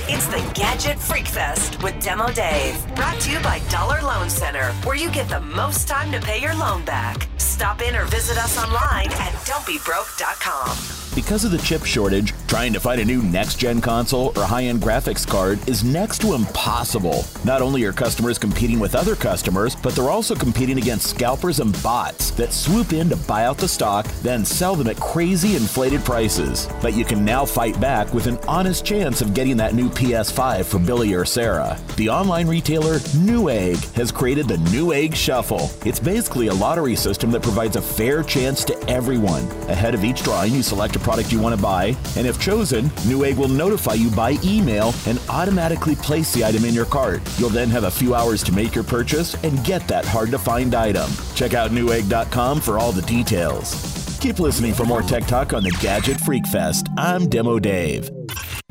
It's the Gadget Freak Fest with Demo Dave, brought to you by Dollar Loan Center, where you get the most time to pay your loan back. Stop in or visit us online at don'tbebroke.com. Because of the chip shortage, trying to find a new next-gen console or high-end graphics card is next to impossible. Not only are customers competing with other customers, but they're also competing against scalpers and bots that swoop in to buy out the stock, then sell them at crazy inflated prices. But you can now fight back with an honest chance of getting that new PS5 for Billy or Sarah. The online retailer Newegg has created the Newegg Shuffle. It's basically a lottery system that provides a fair chance to everyone. Ahead of each drawing, you select a product you want to buy, and if chosen, Newegg will notify you by email and automatically place the item in your cart. You'll then have a few hours to make your purchase and get that hard-to-find item. Check out Newegg.com for all the details. Keep listening for more Tech Talk on the Gadget Freak Fest. I'm Demo Dave.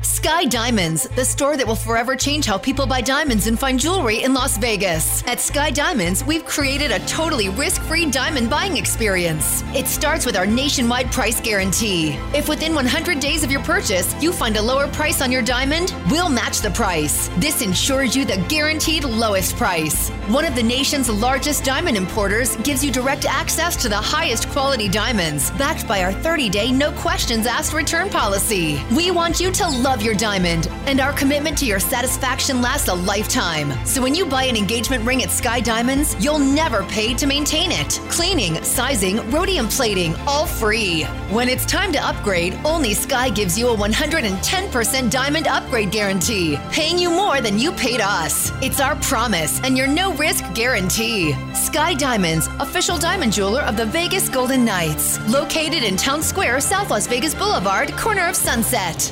Sky Diamonds, the store that will forever change how people buy diamonds and fine jewelry in Las Vegas. At Sky Diamonds, we've created a totally risk-free diamond buying experience. It starts with our nationwide price guarantee. If within 100 days of your purchase, you find a lower price on your diamond, we'll match the price. This ensures you the guaranteed lowest price. One of the nation's largest diamond importers gives you direct access to the highest quality diamonds, backed by our 30-day no-questions-asked return policy. We want you to love your diamond, and our commitment to your satisfaction lasts a lifetime. So when you buy an engagement ring at Sky Diamonds, you'll never pay to maintain it. Cleaning, sizing, rhodium plating, all free. When it's time to upgrade, only Sky gives you a 110% diamond upgrade guarantee, paying you more than you paid us. It's our promise and your no-risk guarantee. Sky Diamonds, official diamond jeweler of the Vegas Golden Knights, located in Town Square, South Las Vegas Boulevard, corner of Sunset.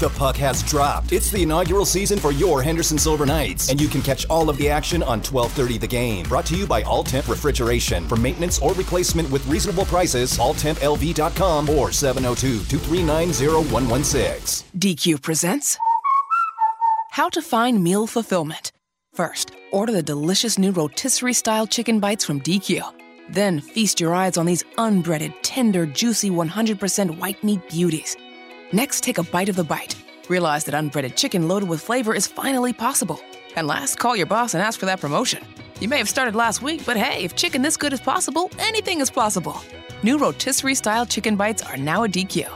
The puck has dropped. It's the inaugural season for your Henderson Silver Knights, and you can catch all of the action on 1230 The Game. Brought to you by All-Temp Refrigeration. For maintenance or replacement with reasonable prices, alltemplv.com or 702-239-0116. DQ presents How to Find Meal Fulfillment. First, order the delicious new rotisserie-style chicken bites from DQ. Then feast your eyes on these unbreaded, tender, juicy, 100% white meat beauties. Next, take a bite of the bite. Realize that unbreaded chicken loaded with flavor is finally possible. And last, call your boss and ask for that promotion. You may have started last week, but hey, if chicken this good is possible, anything is possible. New rotisserie-style chicken bites are now a DQ.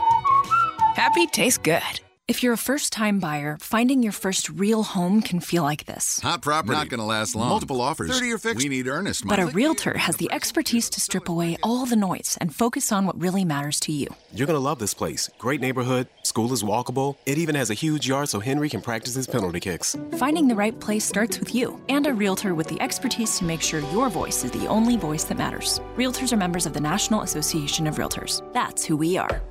Happy tastes good. If you're a first-time buyer, finding your first real home can feel like this. Hot property. Not going to last long. Multiple offers. 30-year fixed. We need earnest money. But a realtor has the expertise to strip away all the noise and focus on what really matters to you. You're going to love this place. Great neighborhood. School is walkable. It even has a huge yard so Henry can practice his penalty kicks. Finding the right place starts with you and a realtor with the expertise to make sure your voice is the only voice that matters. Realtors are members of the National Association of Realtors. That's who we are.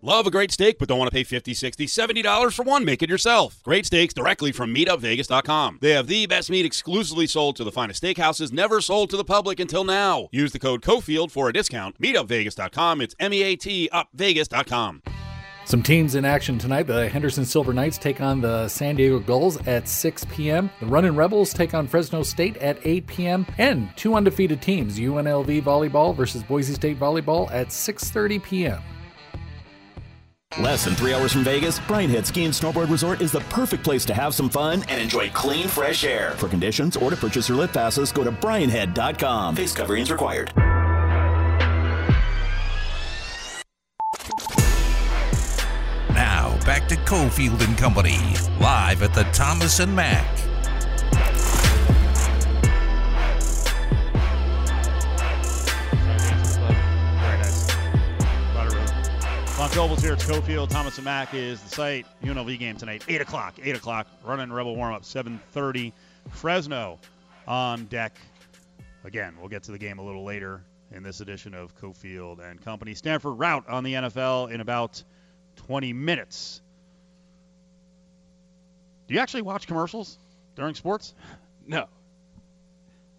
Love a great steak, but don't want to pay $50, $60, $70 for one. Make it yourself. Great steaks directly from MeetUpVegas.com. They have the best meat exclusively sold to the finest steakhouses, never sold to the public until now. Use the code COFIELD for a discount. MeetUpVegas.com. It's M-E-A-T, UpVegas.com. Some teams in action tonight. The Henderson Silver Knights take on the San Diego Gulls at 6 p.m. The Runnin' Rebels take on Fresno State at 8 p.m. And two undefeated teams, UNLV Volleyball versus Boise State Volleyball at 6:30 p.m. Less than 3 hours from Vegas, Brinehead Ski and Snowboard Resort is the perfect place to have some fun and enjoy clean, fresh air. For conditions or to purchase your lift passes, go to brinehead.com. Face coverings required. Now, back to Cofield and Company, live at the Thomas and Mack. Tom Doble's here at Cofield. Thomas and Mack is the site. UNLV game tonight, 8 o'clock. 8 o'clock. Running Rebel warm-up, 7:30. Fresno on deck. Again, we'll get to the game a little later in this edition of Cofield and Company. Stanford route on the NFL in about 20 minutes. Do you actually watch commercials during sports? No.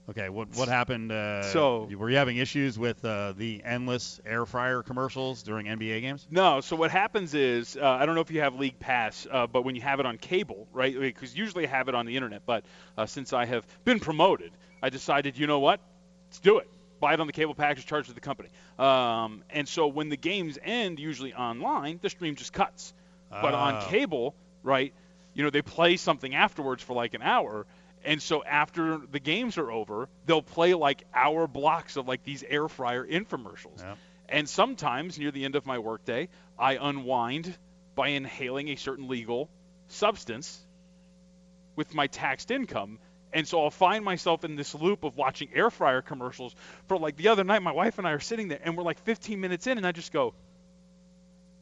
Okay, what happened? So were you having issues with the endless air fryer commercials during NBA games? No. So what happens is, I don't know if you have League Pass, but when you have it on cable, right? Because usually I have it on the internet. But since I have been promoted, I decided, you know what? Let's do it. Buy it on the cable package, charge to the company. And so when the games end, usually online, the stream just cuts. But on cable, right? You know, they play something afterwards for like an hour. And so after the games are over, they'll play like hour blocks of like these air fryer infomercials. Yep. And sometimes near the end of my workday, I unwind by inhaling a certain legal substance with my taxed income. And so I'll find myself in this loop of watching air fryer commercials for like the other night. My wife and I are sitting there and we're like 15 minutes in and I just go,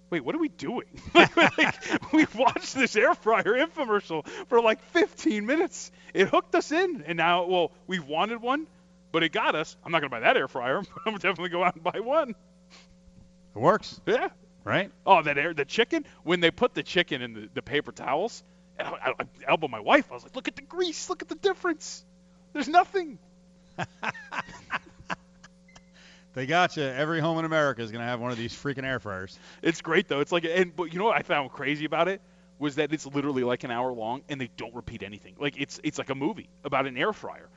wait, what are we doing? Like, we watched this air fryer infomercial for like 15 minutes. It hooked us in. And now, well, we wanted one, but it got us. I'm not going to buy that air fryer. But I'm definitely go out and buy one. It works. Yeah. Right? Oh, the chicken. When they put the chicken in the paper towels, I elbowed my wife. I was like, look at the grease. Look at the difference. There's nothing. They got you. Every home in America is going to have one of these freaking air fryers. It's great, though. It's like, but you know what I found crazy about it was that it's literally like an hour long, and they don't repeat anything. Like it's like a movie about an air fryer.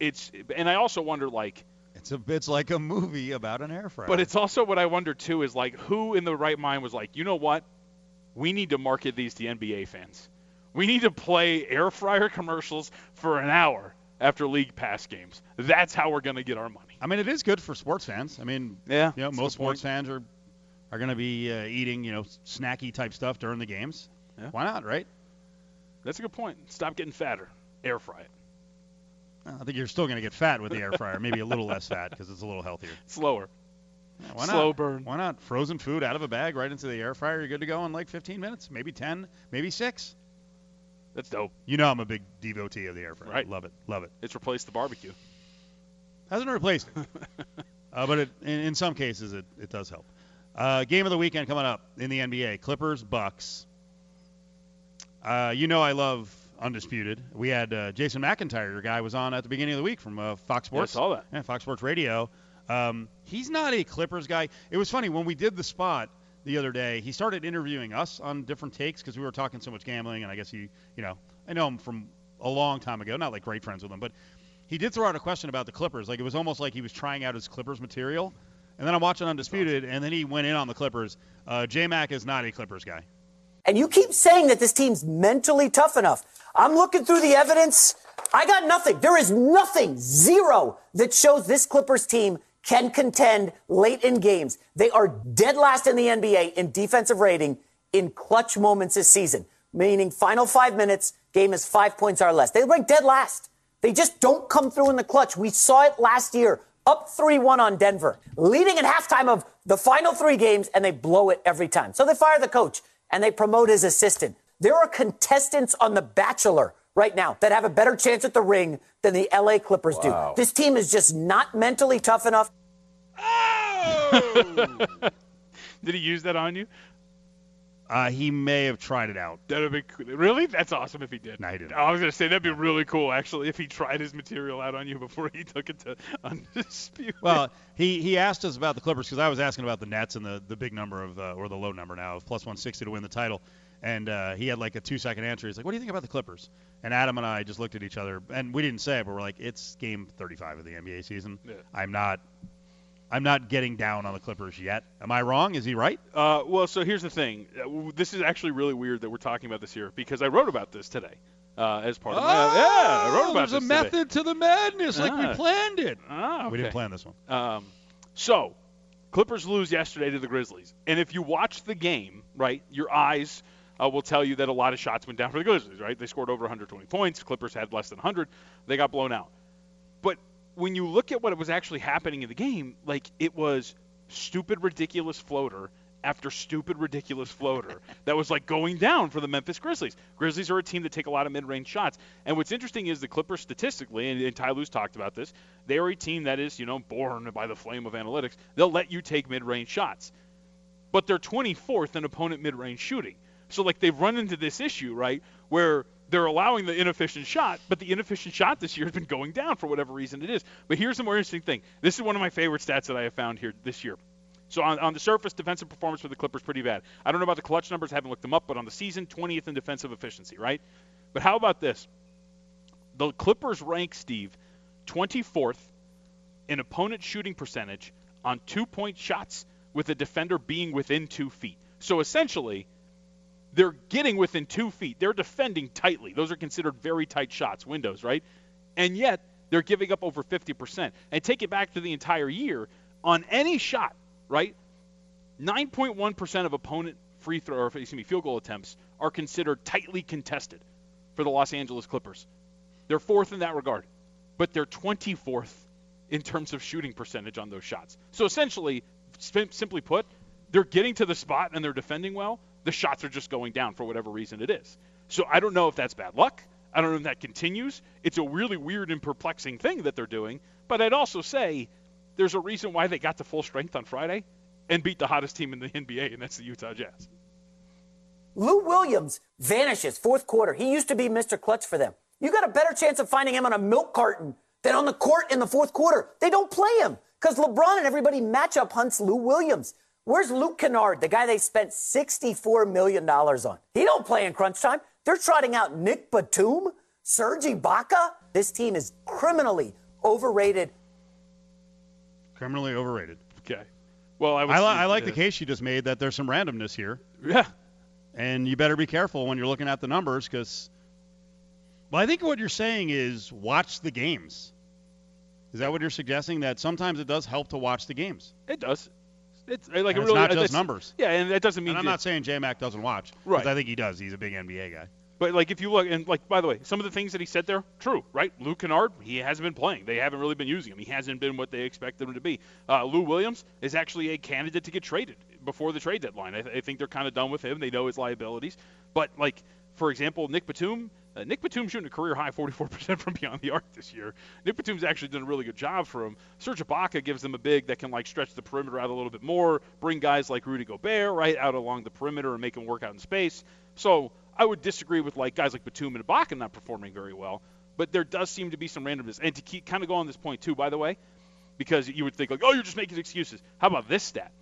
And I also wonder, like, it's like a movie about an air fryer. But it's also what I wonder too is like, who in the right mind was like, you know what, we need to market these to NBA fans. We need to play air fryer commercials for an hour after League Pass games. That's how we're going to get our money. I mean, it is good for sports fans. I mean, yeah, you know, most sports fans are going to be eating, you know, snacky type stuff during the games. Yeah. Why not, right? That's a good point. Stop getting fatter. Air fry it. I think you're still going to get fat with the air fryer. Maybe a little less fat because it's a little healthier. Slower. Yeah, why not? Slow burn. Why not? Frozen food out of a bag right into the air fryer. You're good to go in like 15 minutes, maybe 10, maybe 6. That's dope. You know I'm a big devotee of the air fryer. Right. Love it. Love it. It's replaced the barbecue. Hasn't replaced it. But in some cases, it does help. Game of the weekend coming up in the NBA. Clippers, Bucks. You know I love Undisputed. We had Jason McIntyre, your guy, was on at the beginning of the week from Fox Sports. Yeah, I saw that. Yeah, Fox Sports Radio. He's not a Clippers guy. It was funny. When we did the spot the other day, he started interviewing us on different takes because we were talking so much gambling, and I guess he, you know, I know him from a long time ago, not like great friends with him, but he did throw out a question about the Clippers. Like, it was almost like he was trying out his Clippers material. And then I'm watching Undisputed, and then he went in on the Clippers. J-Mac is not a Clippers guy. And you keep saying that this team's mentally tough enough. I'm looking through the evidence. I got nothing. There is nothing, zero, that shows this Clippers team can contend late in games. They are dead last in the NBA in defensive rating in clutch moments this season, meaning final 5 minutes, game is 5 points or less. They rank dead last. They just don't come through in the clutch. We saw it last year, up 3-1 on Denver, leading at halftime of the final three games, and they blow it every time. So they fire the coach, and they promote his assistant. There are contestants on The Bachelor right now that have a better chance at the ring than the LA Clippers do. This team is just not mentally tough enough. Oh! Did he use that on you? He may have tried it out. That would be cool. Really? That's awesome if he did. No, he didn't. I was going to say, that'd be really cool, actually, if he tried his material out on you before he took it to Undisputed. Well, he asked us about the Clippers because I was asking about the Nets and the big number of, or the low number now, of plus 160 to win the title. And he had like a 2-second answer. He's like, what do you think about the Clippers? And Adam and I just looked at each other, and we didn't say it, but we're like, it's game 35 of the NBA season. Yeah. I'm not getting down on the Clippers yet. Am I wrong? Is he right? Well, so here's the thing. This is actually really weird that we're talking about this here because I wrote about this today as part of my – yeah, I wrote about this today. There's a method to the madness like we planned it. Okay. We didn't plan this one. So Clippers lose yesterday to the Grizzlies. And if you watch the game, right, your eyes will tell you that a lot of shots went down for the Grizzlies, right? They scored over 120 points. Clippers had less than 100. They got blown out. But – when you look at what was actually happening in the game, like it was stupid, ridiculous floater after stupid, ridiculous floater that was like going down for the Memphis Grizzlies. Grizzlies are a team that take a lot of mid-range shots. And what's interesting is the Clippers statistically, and Ty Lue's talked about this, they are a team that is, you know, born by the flame of analytics. They'll let you take mid-range shots. But they're 24th in opponent mid-range shooting. So, like, they've run into this issue, right, where – they're allowing the inefficient shot, but the inefficient shot this year has been going down for whatever reason it is. But here's the more interesting thing. This is one of my favorite stats that I have found here this year. So on the surface, defensive performance for the Clippers, pretty bad. I don't know about the clutch numbers, haven't looked them up, but on the season, 20th in defensive efficiency, right? But how about this? The Clippers rank, Steve, 24th in opponent shooting percentage on two-point shots with a defender being within 2 feet. So essentially, they're getting within 2 feet. They're defending tightly. Those are considered very tight shots, windows, right? And yet, they're giving up over 50%. And take it back to the entire year, on any shot, right, 9.1% of opponent field goal attempts are considered tightly contested for the Los Angeles Clippers. They're fourth in that regard, but they're 24th in terms of shooting percentage on those shots. So essentially, simply put, they're getting to the spot and they're defending well. The shots are just going down for whatever reason it is. So I don't know if that's bad luck. I don't know if that continues. It's a really weird and perplexing thing that they're doing. But I'd also say there's a reason why they got to full strength on Friday and beat the hottest team in the NBA, and that's the Utah Jazz. Lou Williams vanishes fourth quarter. He used to be Mr. Clutch for them. You got a better chance of finding him on a milk carton than on the court in the fourth quarter. They don't play him because LeBron and everybody matchup hunts Lou Williams. Where's Luke Kennard, the guy they spent $64 million on? He don't play in crunch time. They're trotting out Nick Batum, Serge Ibaka. This team is criminally overrated. Criminally overrated. Okay. Well, I like the case you just made that there's some randomness here. Yeah. And you better be careful when you're looking at the numbers because – well, I think what you're saying is watch the games. Is that what you're suggesting? That sometimes it does help to watch the games. It does. It's not just numbers. Yeah, and that doesn't mean. And I'm not saying J-Mac doesn't watch. Right. Because I think he does. He's a big NBA guy. But like if you look, and like by the way, some of the things that he said there, true, right? Luke Kennard, he hasn't been playing. They haven't really been using him. He hasn't been what they expected him to be. Lou Williams is actually a candidate to get traded before the trade deadline. I think they're kind of done with him. They know his liabilities. But like for example, Nick Batum. Nick Batum shooting a career-high 44% from beyond the arc this year. Nick Batum's actually done a really good job for him. Serge Ibaka gives them a big that can, like, stretch the perimeter out a little bit more, bring guys like Rudy Gobert right out along the perimeter and make them work out in space. So I would disagree with, like, guys like Batum and Ibaka not performing very well, but there does seem to be some randomness. And to keep, kind of go on this point, too, by the way, because you would think, like, oh, you're just making excuses. How about this stat?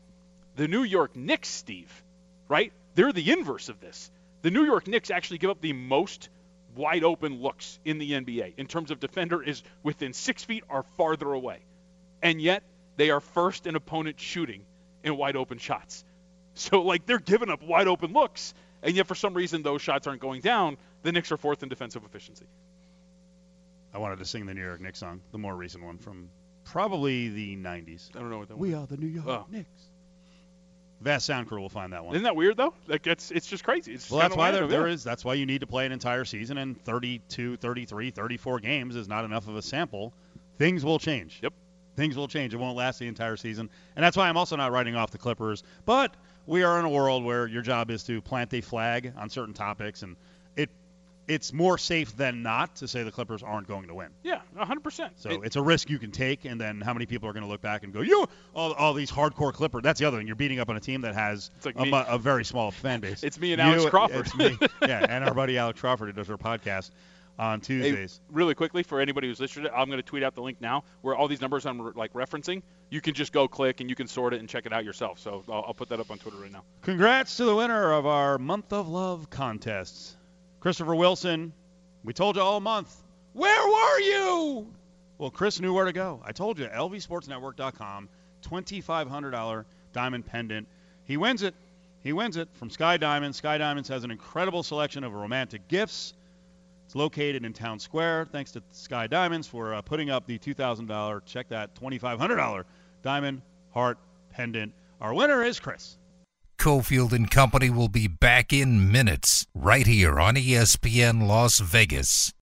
The New York Knicks, Steve, right? They're the inverse of this. The New York Knicks actually give up the most wide open looks in the NBA in terms of defender is within 6 feet or farther away. And yet they are first in opponent shooting in wide open shots. So like they're giving up wide open looks. And yet for some reason, those shots aren't going down. The Knicks are fourth in defensive efficiency. I wanted to sing the New York Knicks song, the more recent one from probably the 90s. I don't know what that was. We are the New York Knicks. Vast Sound Crew will find that one. Isn't that weird, though? Like, it's just crazy. It's well, that's why that's why you need to play an entire season, and 32, 33, 34 games is not enough of a sample. Things will change. Yep. Things will change. It won't last the entire season. And that's why I'm also not writing off the Clippers. But we are in a world where your job is to plant a flag on certain topics, and it's more safe than not to say the Clippers aren't going to win. Yeah, 100%. So it's a risk you can take, and then how many people are going to look back and go, you, all these hardcore Clippers. That's the other thing. You're beating up on a team that has a very small fan base. It's me and Alex Crawford. It's me. Yeah, and our buddy Alex Crawford who does our podcast on Tuesdays. Hey, really quickly, for anybody who's listening, I'm going to tweet out the link now where all these numbers I'm like referencing, you can just go click and you can sort it and check it out yourself. So I'll put that up on Twitter right now. Congrats to the winner of our Month of Love contests. Christopher Wilson, we told you all month, where were you? Well, Chris knew where to go. I told you, lvsportsnetwork.com, $2,500 diamond pendant. He wins it. He wins it from Sky Diamonds. Sky Diamonds has an incredible selection of romantic gifts. It's located in Town Square. Thanks to Sky Diamonds for putting up the $2,000, check that, $2,500 diamond heart pendant. Our winner is Chris. Cofield and Company will be back in minutes, right here on ESPN Las Vegas.